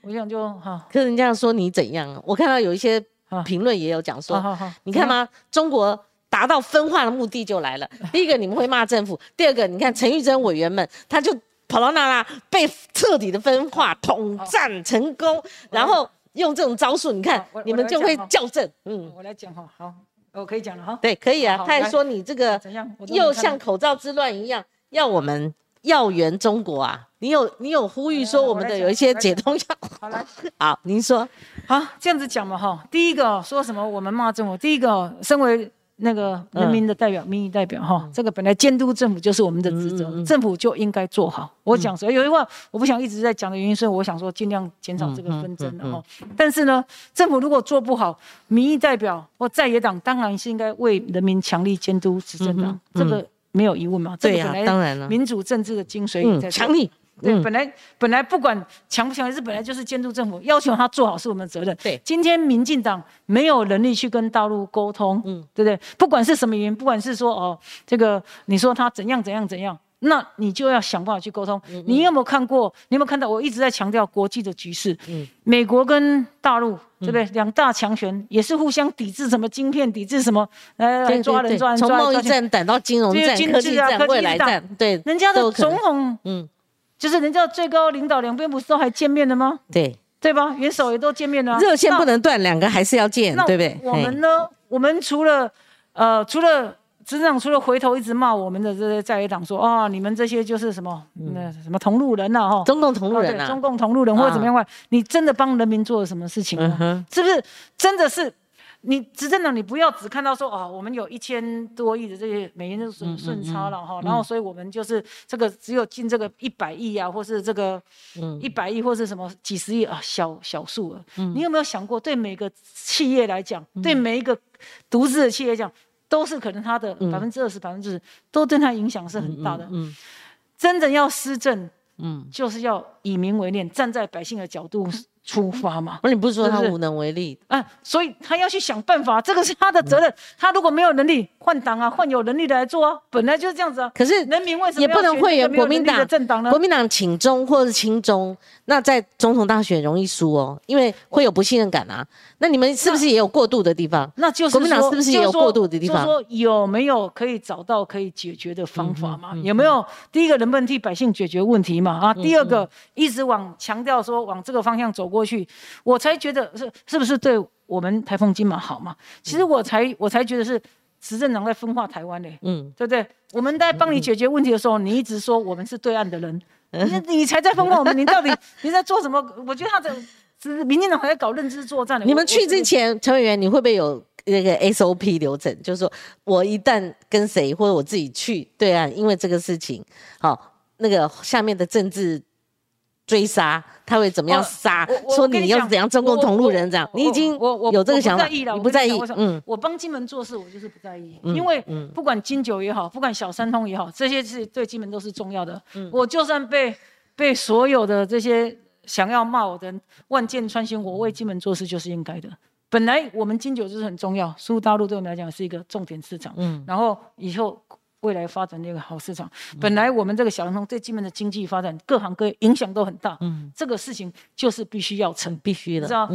我想就哈。可是人家说你怎样，我看到有一些评论也有讲说，你看吗？中国达到分化的目的就来了。第一个你们会骂政府，第二个你看陈玉珍委员们，他就跑到那被彻底的分化统战成功，然后用这种招数，你看你们就会校正。我来讲哈，好，我可以讲了哈。对，可以啊。他还说你这个又像口罩之乱一样，要我们要援中国啊！你有呼吁说我们的有一些解通药。好来，好，您说。好，这样子讲嘛哈。第一个说什么？我们骂政府。第一个，身为那个人民的代表、民意代表哈，这个本来监督政府就是我们的职责，政府就应该做好。我讲说，有一话我不想一直在讲的原因，所以我想说尽量减少这个纷争哈。但是呢，政府如果做不好，民意代表或在野党当然是应该为人民强力监督执政党，这个没有疑问嘛。对呀，当然了，民主政治的精髓也在强力。对，本来不管强不强，是本来就是监督政府，要求他做好是我们的责任。对，今天民进党没有能力去跟大陆沟通，对不对？不管是什么原因，不管是说哦，这个你说他怎样怎样怎样，那你就要想办法去沟通。你有没有看过？你有没有看到？我一直在强调国际的局势，美国跟大陆，对不对？两大强权也是互相抵制什么晶片，抵制什么来抓人抓人。从贸易战打到金融战、科技战、未来战，对，人家的总统，就是人家最高领导两边不是都还见面了吗？对，对吧？元首也都见面了，热线不能断，两个还是要见，对不对？我们呢？我们除了执政党，除了回头一直骂我们的这些在野党说啊，你们这些就是什么什么同路人呐，哈，中共同路人啊，中共同路人或者怎么样，你真的帮人民做了什么事情吗？是不是？真的是。你执政党，你不要只看到说啊，我们有1000多亿的这些美元的顺差了哈，然后所以我们就是这个只有进这个100亿啊，或是这个100亿或是什么几十亿啊，小数额。你有没有想过，对每个企业来讲，对每一个独资的企业讲，都是可能它的20%、40%都对它影响是很大的。真的要施政，就是要以民为念，站在百姓的角度。出发嘛？不是你不是说他无能为力啊？所以他要去想办法，这个是他的责任。他如果没有能力，换党啊，换有能力的来做啊，本来就是这样子啊。可是人民为什么也不能会员国民党的政党呢？国民党请中或是亲中，那在总统大选容易输哦，因为会有不信任感啊。那你们是不是也有过度的地方？那就是国民党是不是也有过度的地方？就是说有没有可以找到可以解决的方法嘛？有没有第一个能不能替百姓解决问题嘛？啊，第二个一直往强调说往这个方向走过。过去，我才觉得是不是对我们台风金马好嘛？其实我才觉得是执政党在分化台湾嘞，对不对？我们在帮你解决问题的时候，你一直说我们是对岸的人，你才在分化我们，你到底你在做什么？我觉得他在民进党还在搞认知作战。你们去之前，陈委员你会不会有那个 SOP 流程？就是说我一旦跟谁或者我自己去对岸，因为这个事情，好，那个下面的政治。追杀他会怎么样杀？说你要怎样中共同路人这样？你已经有这个想法，你不在意。我帮金门做事，我就是不在意，因为不管金九也好，不管小三通也好，这些是对金门都是重要的。我就算被所有的这些想要骂我的人万箭穿心，我为金门做事就是应该的。本来我们金九就是很重要，输入大陆对我们来讲是一个重点市场。然后以后。未来发展的一个好市场。本来我们这个小洋葱对金门的经济发展，各行各业影响都很大。这个事情就是必须要成，必须的，知道？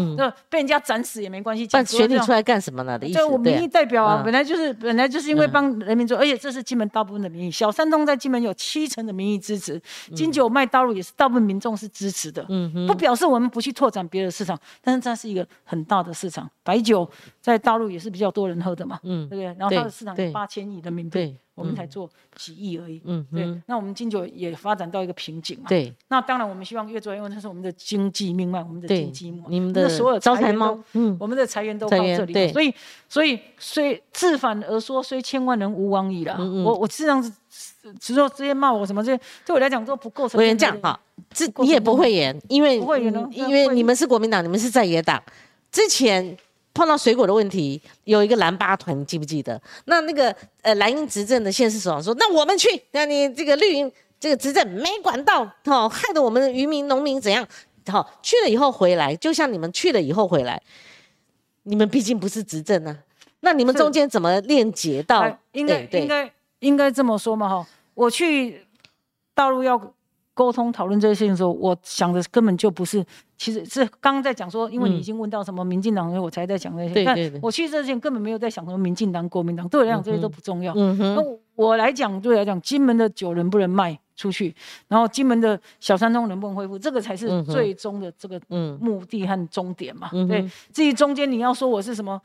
被人家斩死也没关系。但选你出来干什么呢？的意思，我民意代表啊，本来就是因为帮人民做，而且这是金门大部分的民意。小三通在金门有70%的民意支持，金九卖大陆也是大部分民众是支持的。不表示我们不去拓展别的市场，但是它是一个很大的市场。白酒在大陆也是比较多人喝的嘛，对不对？然后它的市场有8000亿人民币。我们才做几亿而已，对。那我们金九也发展到一个瓶颈嘛，对。那当然我们希望越做，因为那是我们的经济命脉，我们的经济嘛，你们的所有招财猫，我们的财源都到这里，所以自反而说，虽千万人吾往矣啦。我实际上只说这些骂我什么这些，对我来讲都不构成。我跟你讲哈，这你也不会演，因为你们是国民党，你们是在野党，之前。碰到水果的问题，有一个蓝八团，你记不记得？那个蓝营执政的县市首长说：“那我们去，那你这个绿营这个执政没管到，害得我们的渔民、农民怎样？去了以后回来，就像你们去了以后回来，你们毕竟不是执政啊，那你们中间怎么链接到？应该这么说嘛，我去大陆要。”沟通讨论这些事情的时候，我想的根本就不是，其实是刚刚在讲说，因为你已经问到什么民进党，我才在讲那些。但我去这些根本没有在想什么民进党、国民党，对我来讲这些都不重要。那我来讲，对我来讲，金门的酒能不能卖出去，然后金门的小三通能不能恢复，这个才是最终的这个目的和终点嘛。对，至于中间你要说我是什么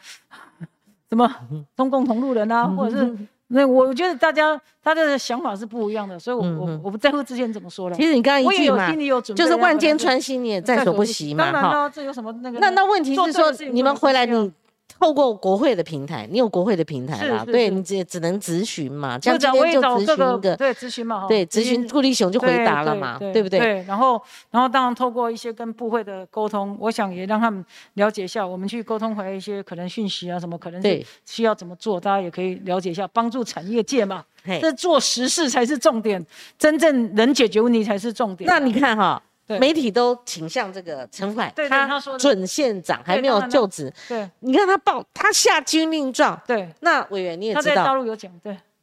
中共同路人啊，或者是。那我觉得大家的想法是不一样的，所以我不在乎之前怎么说了。其实你刚刚一句嘛，就是万箭穿心你也在所不惜嘛。当然了，这有什么那个？那问题是说，你们回来你透过国会的平台，你有国会的平台啦，对你只能咨询嘛。像今天就咨询一个，对咨询嘛，对咨询顾立雄就回答了嘛，对不对？对，然后当然透过一些跟部会的沟通，我想也让他们了解一下，我们去沟通回来一些可能讯息啊，什么可能是需要怎么做，大家也可以了解一下，帮助产业界嘛。这做实事才是重点，真正能解决问题才是重点。那你看哈。媒体都倾向这个陈福海，他准县长还没有就职。对，你看他报，他下军令状。对，那委员你也知道，他在大陆有讲，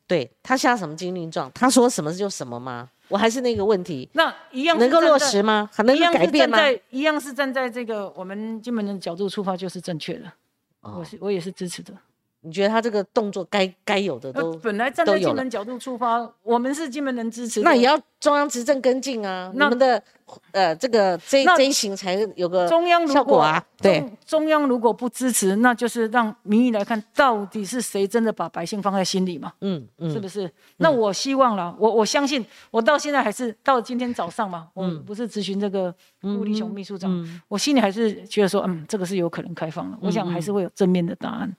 对他下什么军令状，他说什么就什么吗？我还是那个问题，那一样能够落实吗？还能够改变吗？一样是站在这个我们金门人的角度出发，就是正确的。我也是支持的。你觉得他这个动作该有的都本来站在金门角度出发，我们是金门人支持，那也要中央执政跟进啊。你们的这一行才有个效果啊。对，中央如果不支持，那就是让民意来看到底是谁真的把百姓放在心里嘛。是不是？那我希望啦，我相信，我到现在还是到今天早上嘛，我不是咨询这个顾立雄秘书长，我心里还是觉得说，这个是有可能开放的，我想还是会有正面的答案。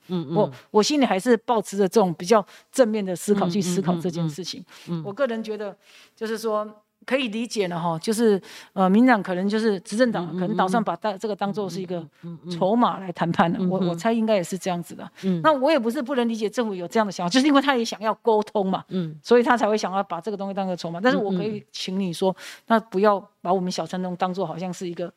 我心里还是抱持着这种比较正面的思考去思考这件事情。我个人觉得，就是说可以理解了哈，就是民党可能就是执政党可能打算把这个当做是一个筹码来谈判的。我猜应该也是这样子的。那我也不是不能理解政府有这样的想法，就是因为他也想要沟通嘛，所以他才会想要把这个东西当个筹码。但是我可以请你说，那不要把我们小三通当做好像是一个。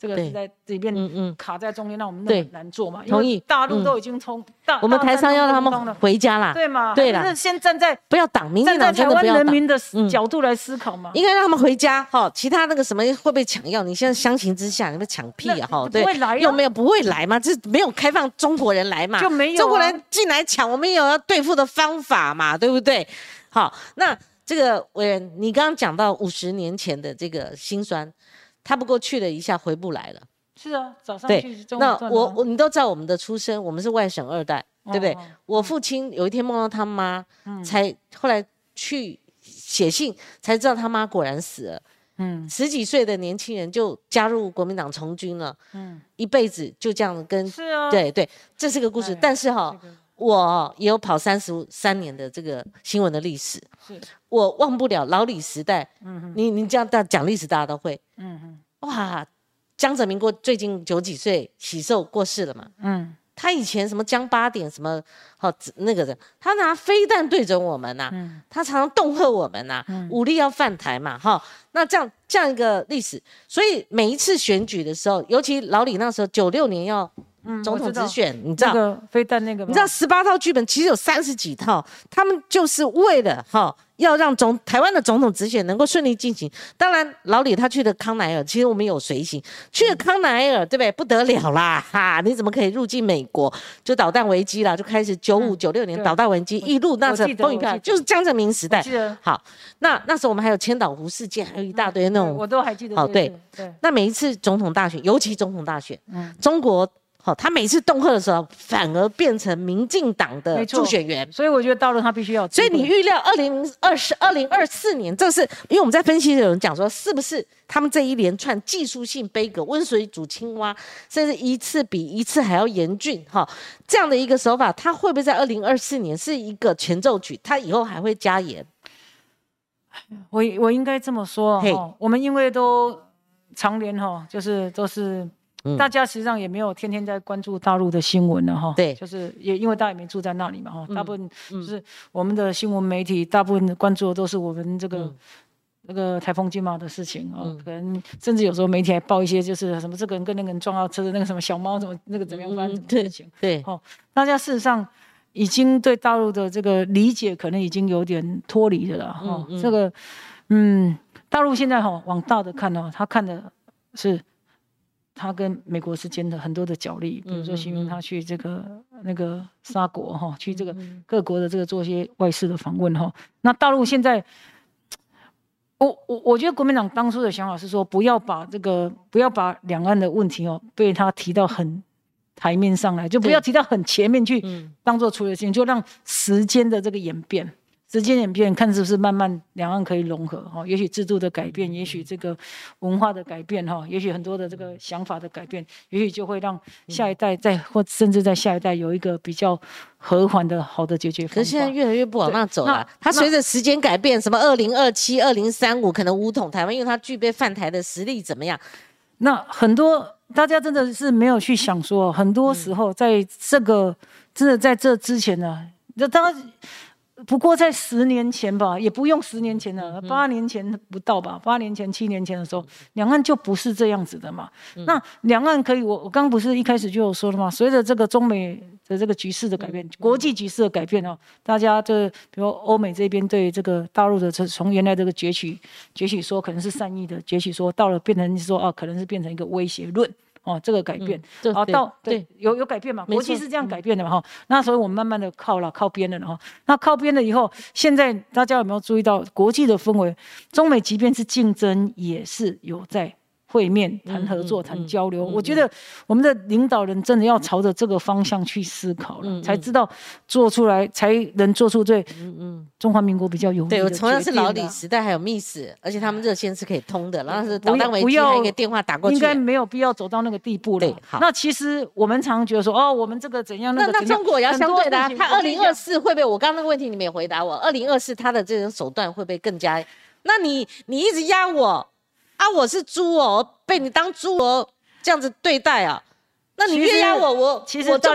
这个是在里面卡在中间，让我们那么难做嘛？因为大陆都已经通，我们台商要他们回家啦，对嘛？对啦，那先站在不要挡，民进党真的不要挡，站在台湾人民的角度来思考嘛，应该让他们回家哈。其他那个什么会不会抢药？你现在相形之下，你们抢屁啊哈？对，又没有不会来嘛？这没有开放中国人来嘛？就没有中国人进来抢，我们也有要对付的方法嘛，对不对？好，那这个委员，你刚刚讲到50年前的这个辛酸。他不过去了一下，回不来了。是啊，早上去，中午转。那你都知道我们的出身，我们是外省二代，对不对？我父亲有一天梦到他妈，才后来去写信，才知道他妈果然死了。10几岁的年轻人就加入国民党从军了。一辈子就这样跟。是啊。对对，这是个故事。但是哈，我也有跑33年的这个新闻的历史，我忘不了老李时代。你这样讲历史，大家都会。哇，江泽民最近90几岁喜寿过世了嘛？他以前什么江八点什么那个的，他拿飞弹对准我们呐，他常常恫吓我们呐，武力要犯台嘛，那这样一个历史，所以每一次选举的时候，尤其老李那时候96年要总统直选，你知道那个飞弹那个，你知道18套剧本其实有30几套，他们就是为了要让台湾的总统直选能够顺利进行。当然老李他去了康乃尔，其实我们有随行去了康乃尔，对不对？不得了啦哈！你怎么可以入境美国？就导弹危机啦，就开始95、96年导弹危机一路那时候风雨飘，就是江泽民时代。好，那时候我们还有千岛湖事件，还有一大堆那种，我都还记得。好，对对。那每一次总统大选，尤其总统大选，中国。他每次恫吓的时候，反而变成民进党的助选员，所以我觉得到了他必须要。所以你预料2024年，这是因为我们在分析的有人讲说，是不是他们这一连串技术性杯葛、温水煮青蛙，甚至一次比一次还要严峻这样的一个手法，他会不会在2024年是一个前奏曲？他以后还会加严？我应该这么说、哦、我们因为都常年、哦、就是都是。大家实际上也没有天天在关注大陆的新闻了哈，对，就是也因为大家也没住在那里嘛哈，大部分就是我们的新闻媒体大部分关注的都是我们这个。那个台风金马的事情啊、哦可能甚至有时候媒体还报一些就是什么这个人跟那个人撞到车的那个什么小猫怎么那个怎么样翻什么事情，对，哦，大家事实上已经对大陆的这个理解可能已经有点脱离的了哈、哦这个大陆现在哈、哦、往大的看哦，他看的是。他跟美国之间的很多的角力，比如说习近平他去这个那个沙国哈，去这个各国的这个做些外事的访问哈。那大陆现在，我觉得国民党当初的想法是说，不要把两岸的问题哦被他提到很台面上来，就不要提到很前面去当做处理的事情，就让时间的这个演变。时间演变，看是不是慢慢两岸可以融合哈？也许制度的改变，也许这个文化的改变哈，也许很多的这个想法的改变，也许就会让下一代在或甚至在下一代有一个比较和缓的好的解决方法。可是现在越来越不往那走了。它随着时间改变，什么2027、2035，可能武统台湾，因为它具备犯台的实力，怎么样？那很多大家真的是没有去想说，很多时候在这个真的在这之前呢、啊，就当。不过在10年前吧，也不用10年前了，8年前不到吧，8年前、7年前的时候，两岸就不是这样子的嘛。那两岸可以，我刚不是一开始就有说了嘛，随着这个中美的这个局势的改变，国际局势的改变哦，大家就比如欧美这边对这个大陆的从原来这个攫取说可能是善意的攫取说，到了变成说啊，可能是变成一个威胁论。哦，这个改变，好、到 对有改变嘛？国际是这样改变的嘛？哈、那所以我们慢慢的靠边了哈。那靠边了以后，现在大家有没有注意到国际的氛围？中美即便是竞争，也是有在会面谈合作、谈交流。我觉得我们的领导人真的要朝着这个方向去思考了，才知道做出来，才能做出对中华民国比较有利的决定、啊。对，我同样是老李时代还有密室，而且他们热线是可以通的，然后是导弹危机还有一个电话打过去，应该没有必要走到那个地步了。那其实我们常觉得说，哦，我们这个怎样那个怎样。那中国也要相对的、啊，他2024会不会？我刚刚那个问题你没有回答我，2024他的这种手段会不会更加？那你一直压我。啊，我是猪哦，被你当猪哦，这样子对待啊？那你越压我，我就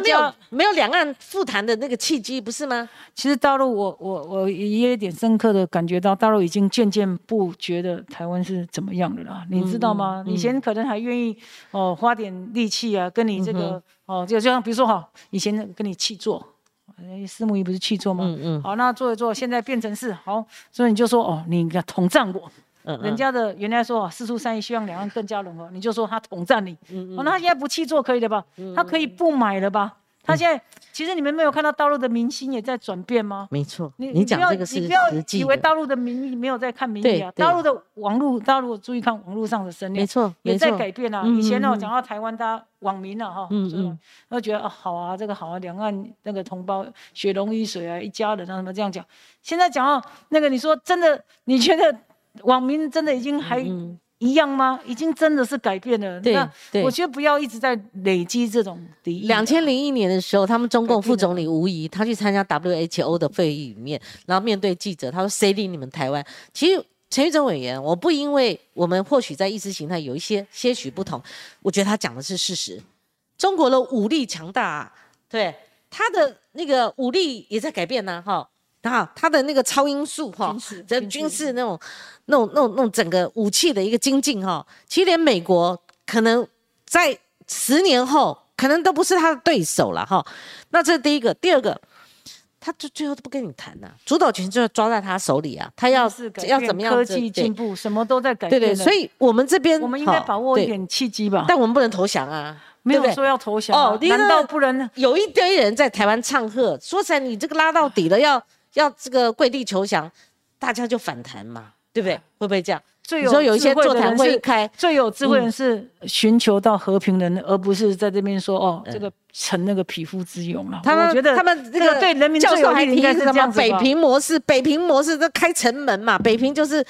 没有两岸复谈的那个契机，不是吗？其实大陆，我也有点深刻的感觉到，大陆已经渐渐不觉得台湾是怎么样的啦，你知道吗？以前可能还愿意哦花点力气啊，跟你这个哦，就像比如说哈，以前跟你气作。私慕仪不是气作吗？好，那做一做，现在变成是好，所以你就说哦，你统战我。人家的原来说四出三意，希望两岸更加融合，你就说他统战你，那他现在不去做可以了吧？他可以不买了吧？他现在其实你们没有看到大陆的明星也在转变吗？没错，你讲这个是实际的。你不要以为大陆的民意没有在看民意啊，大陆的网络，大陆注意看网络上的声量，没错，也在改变啊。以前呢，我讲到台湾，大家网民啊哈，他觉得啊好啊，这个好啊，两岸那个同胞血浓于水啊，一家人啊什么这样讲。现在讲到那个，你说真的，你觉得？网民真的已经还一样吗？已经真的是改变了。那我觉得不要一直在累积这种敌意。2001年的时候，他们中共副总理吴仪他去参加 WHO 的会议里面，然后面对记者，他说：“谁理你们台湾？”其实陈玉珍委员，我不因为我们或许在意识形态有一些许不同，我觉得他讲的是事实。中国的武力强大、啊，对他的那个武力也在改变呢、啊，哈。他的那个超音速哈，军事那种整个武器的一个精进哈，其实连美国可能在10年后。可能都不是他的对手了哈。那这是第一个，第二个，他就最后都不跟你谈呐、啊，主导权就要抓在他手里啊，他要怎么样？科技进步，什么都在改变。对对，所以我们这边我们应该把握一点契机吧，但我们不能投降啊。 没有说要投降、啊、对对哦，难道不能？有一堆人在台湾唱和，说起来你这个拉到底了，要这个跪地求降，大家就反弹嘛，对不对？会不会这样？你说有一些座谈会开，最有智慧人是寻求到和平人，而不是在这边说哦，这个逞那个匹夫之勇了。他们觉得他们这个对人民最有利的应该是什么？北平模式，北平模式这开城门嘛，北平就是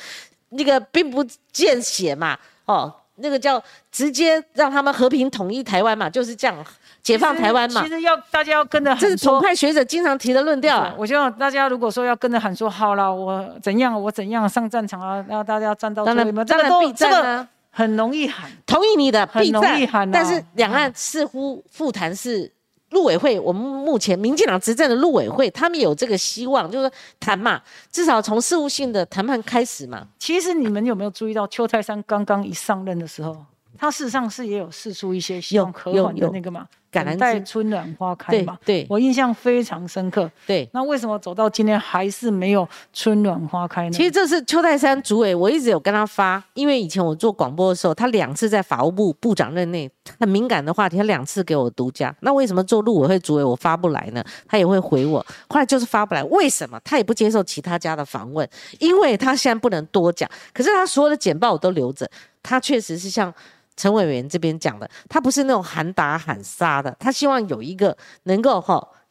那个兵不见血嘛，哦。 那个叫直接让他们和平统一台湾嘛，就是这样解放台湾嘛。其实要大家要跟着，这是统派学者经常提的论调、啊。我希望大家如果说要跟着喊说好了，我怎样上战场啊，让大家站到最后面，当然必战啊，很容易喊。同意你的，必战。但是两岸似乎复谈是陆委会，我们目前民进党执政的陆委会，他们有这个希望，就是谈嘛，至少从事务性的谈判开始嘛。其实你们有没有注意到邱泰山刚刚一上任的时候，他事实上是也有释出一些希望可缓的那个嘛，等待春暖花开嘛。对，我印象非常深刻。对，那为什么走到今天还是没有春暖花开呢？其实这是邱泰山主委，我一直有跟他发，因为以前我做广播的时候，他2次在法务部部长任内很敏感的话题，他2次给我独家。那为什么做陆委会主委我发不来呢？他也会回我，后来就是发不来，为什么？他也不接受其他家的访问，因为他现在不能多讲。可是他所有的简报我都留着，他确实是像 陈委员这边讲的，他不是那种喊打喊杀的，他希望有一个能够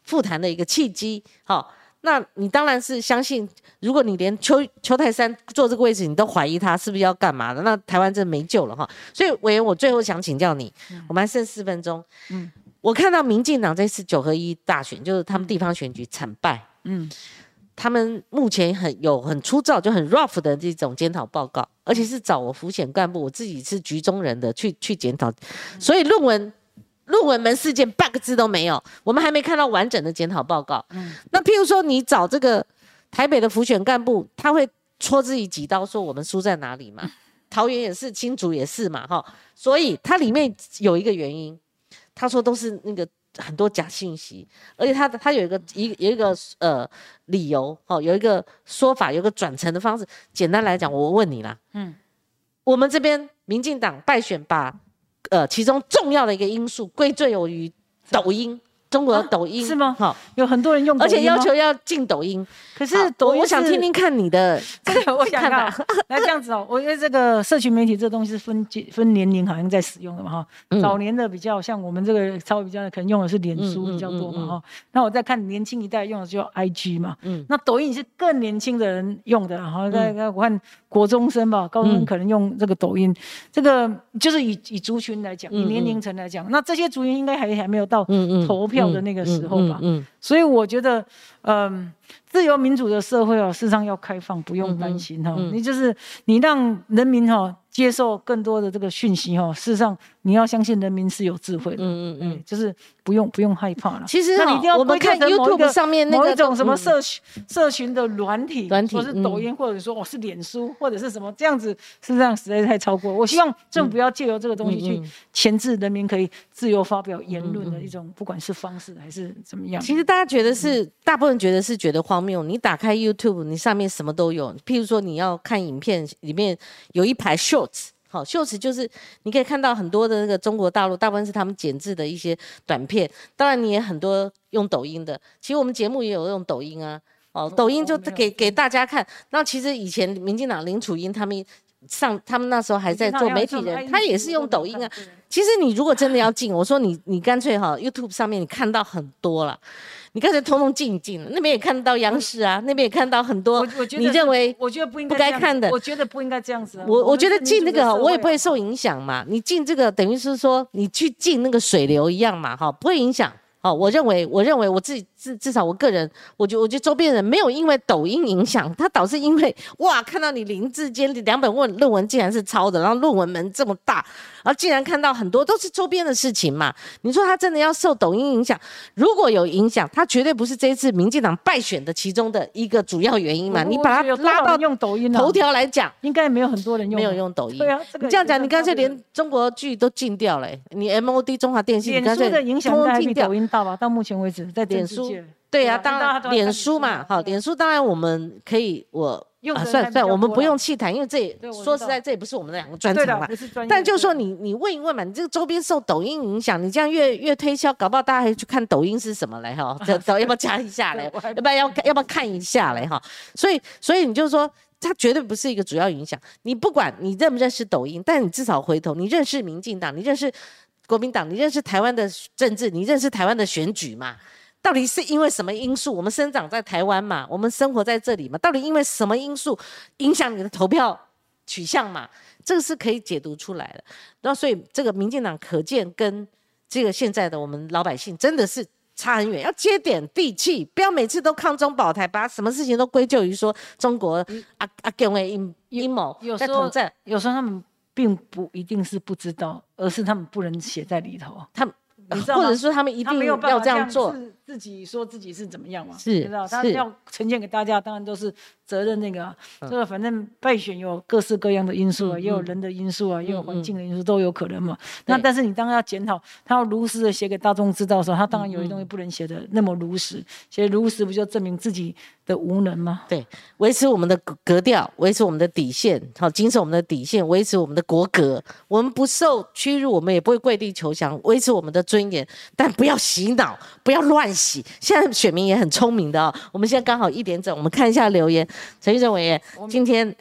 复谈的一个契机。那你当然是相信，如果你连邱泰山坐这个位置你都怀疑他是不是要干嘛的，那台湾真没救了。所以委员，我最后想请教你，我们还剩4分钟。我看到民进党这次9合1大选，就是他们地方选举惨败。他们目前有很粗糙就很 rough 的这种检讨报告，而且是找我辅选干部，我自己是局中人的去检讨，所以论文门事件半个字都没有，我们还没看到完整的检讨报告。那譬如说你找这个台北的辅选干部，他会戳自己几刀，说我们输在哪里嘛？桃园也是，新竹也是嘛，所以它里面有一个原因，他说都是那个 很多假信息，而且他有一个理由，有一个说法，有一个转成的方式。简单来讲，我问你啦，我们这边民进党败选把，其中重要的一个因素归罪于抖音，中国的抖音、啊、是吗？有很多人用抖音，而且要求要禁抖音。可是抖音我想听听看你的，我想看那这样子哦，我觉得这个社群媒体这东西是分年龄好像在使用的嘛哈。早年的比较像我们这个稍微比较可能用的是脸书比较多嘛哈。那我在看年轻一代用的就 IG 嘛，那抖音是更年轻的人用的，然后我看国中生吧，高中可能用这个抖音，这个就是以族群来讲，以年龄层来讲，那这些族群应该还没有到投票 的那个时候吧，所以我觉得，自由民主的社会啊，事实上要开放，不用担心哈。你就是你让人民哈接受更多的这个讯息哈，事实上你要相信人民是有智慧的，就是不用害怕了。其实那你一定要我们看 YouTube 上面那个某一种什么社群的软体，或是抖音，或者说我是脸书，或者是什么这样子，事实上实在太超过。我希望政府要借由这个东西去钳制人民可以自由发表言论的一种，不管是方式还是怎么样。其实大家觉得是大部分觉得荒谬，你打开 YouTube， 你上面什么都有。譬如说你要看影片，里面有一排 Shorts， 好 ，Shorts 就是你可以看到很多的那个中国大陆，大部分是他们剪制的一些短片。当然你也很多用抖音的，其实我们节目也有用抖音啊，抖音就给大家看。那其实以前民进党林楚茵他们那时候还在做媒体人，他也是用抖音啊。其实你如果真的要进，我说你干脆YouTube 上面你看到很多了，你干脆通通进一进，那边也看到央视啊，那边也看到很多你认为不该看的。我觉得不应该这样子。我觉得进那个我也不会受影响嘛，你进这个等于是说你去进那个水流一样嘛，不会影响。我认为我自己至少我个人，我觉得周边人没有因为抖音影响，他倒是因为哇，看到你林志坚2本论文竟然是抄的，然后论文门这么大，然后竟然看到很多都是周边的事情嘛。你说他真的要受抖音影响？如果有影响，他绝对不是这一次民进党败选的其中的一个主要原因嘛。你把它拉到用抖音头条来讲，应该没有很多人用，没有用抖音。对啊，你这样讲，你干脆连中国剧都禁掉了，你 MOD 中华电信，脸书的影响还比抖音大吧？到目前为止，在脸书。对啊，当然脸书嘛，好，脸书当然我们可以，算了，我们不用气谈，因为这也说实在，这也不是我们两个专长嘛。但就是说你问一问嘛，你这个周边受抖音影响，你这样越推销，搞不好大家还去看抖音是什么来哈，要不要加一下来，要不要看一下来哈。所以你就说，它绝对不是一个主要影响。你不管你认不认识抖音，但你至少回头，你认识民进党，你认识国民党，你认识台湾的政治，你认识台湾的选举嘛。到底是因为什么因素？我们生长在台湾嘛，我们生活在这里嘛，到底因为什么因素影响你的投票取向嘛？这个是可以解读出来的。那所以这个民进党可见跟这个现在的我们老百姓真的是差很远，要接点地气，不要每次都抗中保台，把什么事情都归咎于说中国共的阴谋在统战。有时候他们并不一定是不知道，而是他们不能写在里头。他们。或者说他们一定要这样做，自己说自己是怎么样嘛？是，他要呈现给大家，当然都是责任那个、啊。这反正败选有各式各样的因素啊，也有人的因素啊，也有环境的因素都有可能嘛。那但是你当然要检讨，他要如实的写给大众知道的时候，他当然有些东西不能写的那么如实，写如实不就证明自己的无能吗？对，维持我们的格调，维持我们的底线，好，谨守我们的底线，维持我们的国格，我们不受屈辱，我们也不会跪地求降，维持我们的尊。但不要洗脑，不要乱洗。现在选民也很聪明的哦。我们现在刚好1点整，我们看一下留言。陈玉珍委员，今天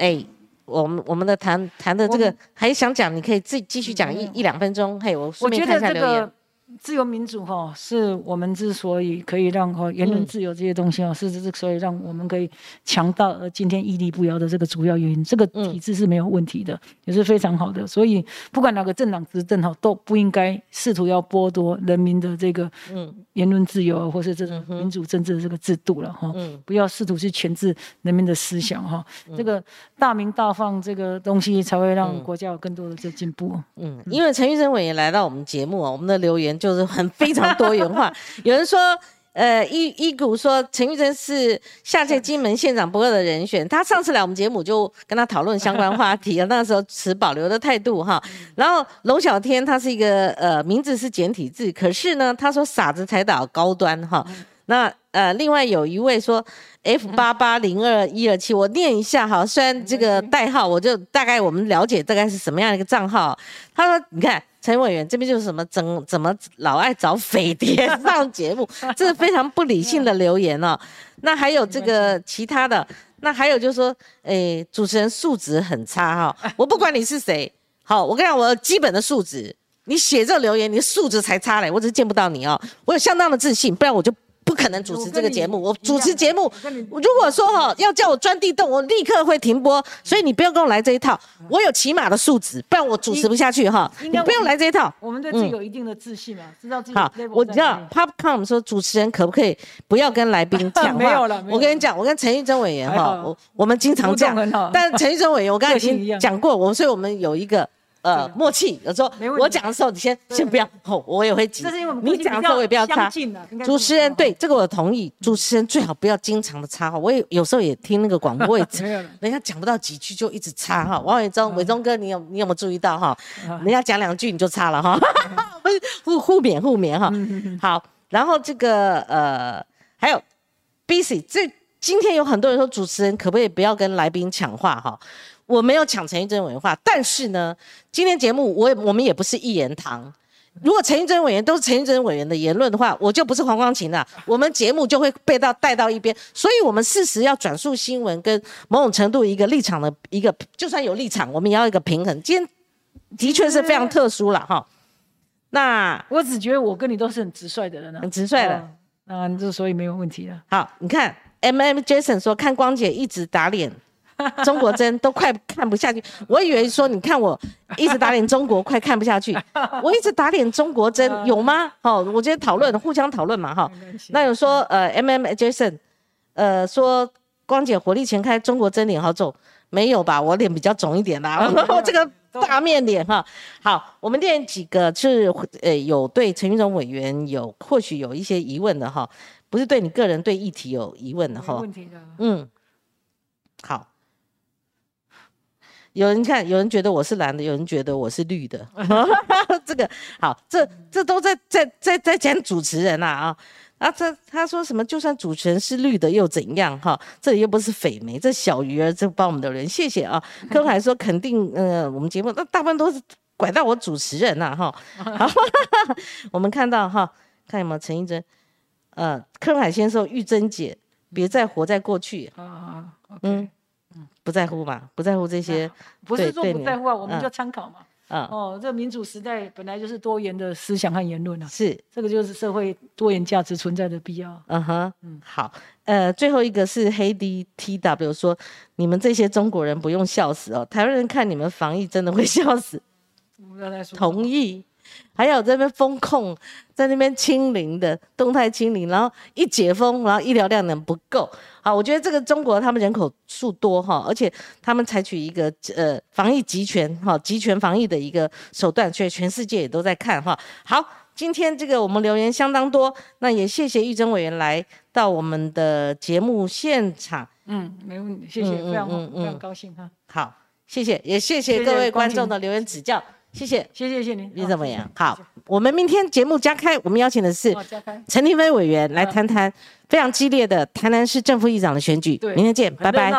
我们的谈的这个，还想讲，你可以自己继续讲1-2分钟。嘿，我顺便看一下留言。自由民主哈，是我们之所以可以让言论自由这些东西哦，是所以让我们可以强大而今天屹立不摇的这个主要原因。这个体制是没有问题的，也是非常好的。所以不管哪个政党执政哈，都不应该试图要剥夺人民的这个言论自由或是这种民主政治的这个制度了哈。不要试图去钳制人民的思想哈。这个大鸣大放这个东西才会让国家有更多的这进步。因为陈玉珍委员来到我们节目啊，我们的留言。就是非常多元化，有人说，一股说陈玉珍是下届金门县长不二的人选，他上次来我们节目就跟他讨论相关话题了，那时候持保留的态度哈。然后龙小天他是一个名字是简体字，可是呢他说傻子才打高端哈。那另外有一位说 F8802127， 我念一下哈，虽然这个代号我就大概我们了解大概是什么样的一个账号。他说你看。陈委员这边就是什么怎么老爱找匪谍上节目，这是非常不理性的留言哦。那还有这个其他的，那还有就是说，主持人素质很差哈、哦。我不管你是谁，好，我跟你讲，我有基本的素质，你写这留言，你的素质才差嘞，我只是见不到你哦。我有相当的自信，不然我就。不可能主持这个节目，我主持节目，如果说哈要叫我钻地洞，我立刻会停播，所以你不要跟我来这一套。我有起码的素质，不然我主持不下去哈。你不用来这一套。我们对自己有一定的自信嘛，知道自己。好，我知道 Popcom 说主持人可不可以不要跟来宾讲话？没有了。我跟你讲，我跟陈玉珍委员哈，我们经常这样，但陈玉珍委员我刚才已经讲过，所以我们有一个。默契，有时候我讲的时候，你先不要，我也会急。这是因为我们你讲的时候我也不要插。主持人对这个我同意，主持人最好不要经常的插话。我也有时候也听那个广播，人家讲不到几句就一直插哈。王伟忠哥，你有没有注意到哈？人家讲2句你就插了哈，互勉哈。好，然后这个还有 ，Busy， 今天有很多人说主持人可不可以不要跟来宾抢话哈？我没有抢陈玉珍委员话，但是呢，今天节目我们也不是一言堂。如果陈玉珍委员都是陈玉珍委员的言论的话，我就不是黄光芹了，我们节目就会被带到一边。所以我们事实要转述新闻，跟某种程度一个立场的一个，就算有立场，我们也要一个平衡。今天的确是非常特殊了哈。那我只觉得我跟你都是很直率的人啊，很直率的，所以没有问题了。好，你看 M Jason 说看光姐一直打脸。中国针都快看不下去。我以为说你看我一直打脸中国，快看不下去。我一直打脸中国针有吗？哦，我觉得讨论互相讨论嘛哈。那有说Jason， 说光姐火力全开，中国针脸好肿，没有吧？我脸比较肿一点啦，我这个大面脸哈。好，我们练几个是有对陈玉忠委员有或许有一些疑问的哈。不是对你个人，对议题有疑问的哈。问题的。嗯，好。有人看，有人觉得我是蓝的，有人觉得我是绿的。这个好，这都在讲主持人啊啊！他说什么？就算主持人是绿的又怎样哈？这里又不是绯媒，这小鱼儿这帮我们的人，谢谢啊。柯海说肯定，我们节目那大半都是拐到我主持人呐、啊、哈。好，我们看到哈，看有没有陈玉珍。柯海先生，玉珍姐，别再活在过去。啊、okay, 嗯，不在乎嘛，不在乎这些。啊、不是说不在乎啊，我们就参考嘛。啊、哦，这民主时代本来就是多元的思想和言论啊。是，这个就是社会多元价值存在的必要。嗯哼，嗯，好。最后一个是黑 D T W 说，你们这些中国人不用笑死哦，台湾人看你们防疫真的会笑死。同意。还有在那边封控，在那边清零的动态清零，然后一解封，然后医疗量能不够。好，我觉得这个中国他们人口数多哈，而且他们采取一个防疫集权哈，集权防疫的一个手段，所以全世界也都在看哈。好，今天这个我们留言相当多，那也谢谢玉珍委员来到我们的节目现场。嗯，没问题，谢谢，非常非常高兴哈。好，谢谢，也谢谢各位观众的留言指教。谢谢，谢谢您，你怎么样？好，我们明天节目加开，我们邀请的是陈亭妃委员来谈谈非常激烈的台南市正副议长的选举。明天见，拜拜。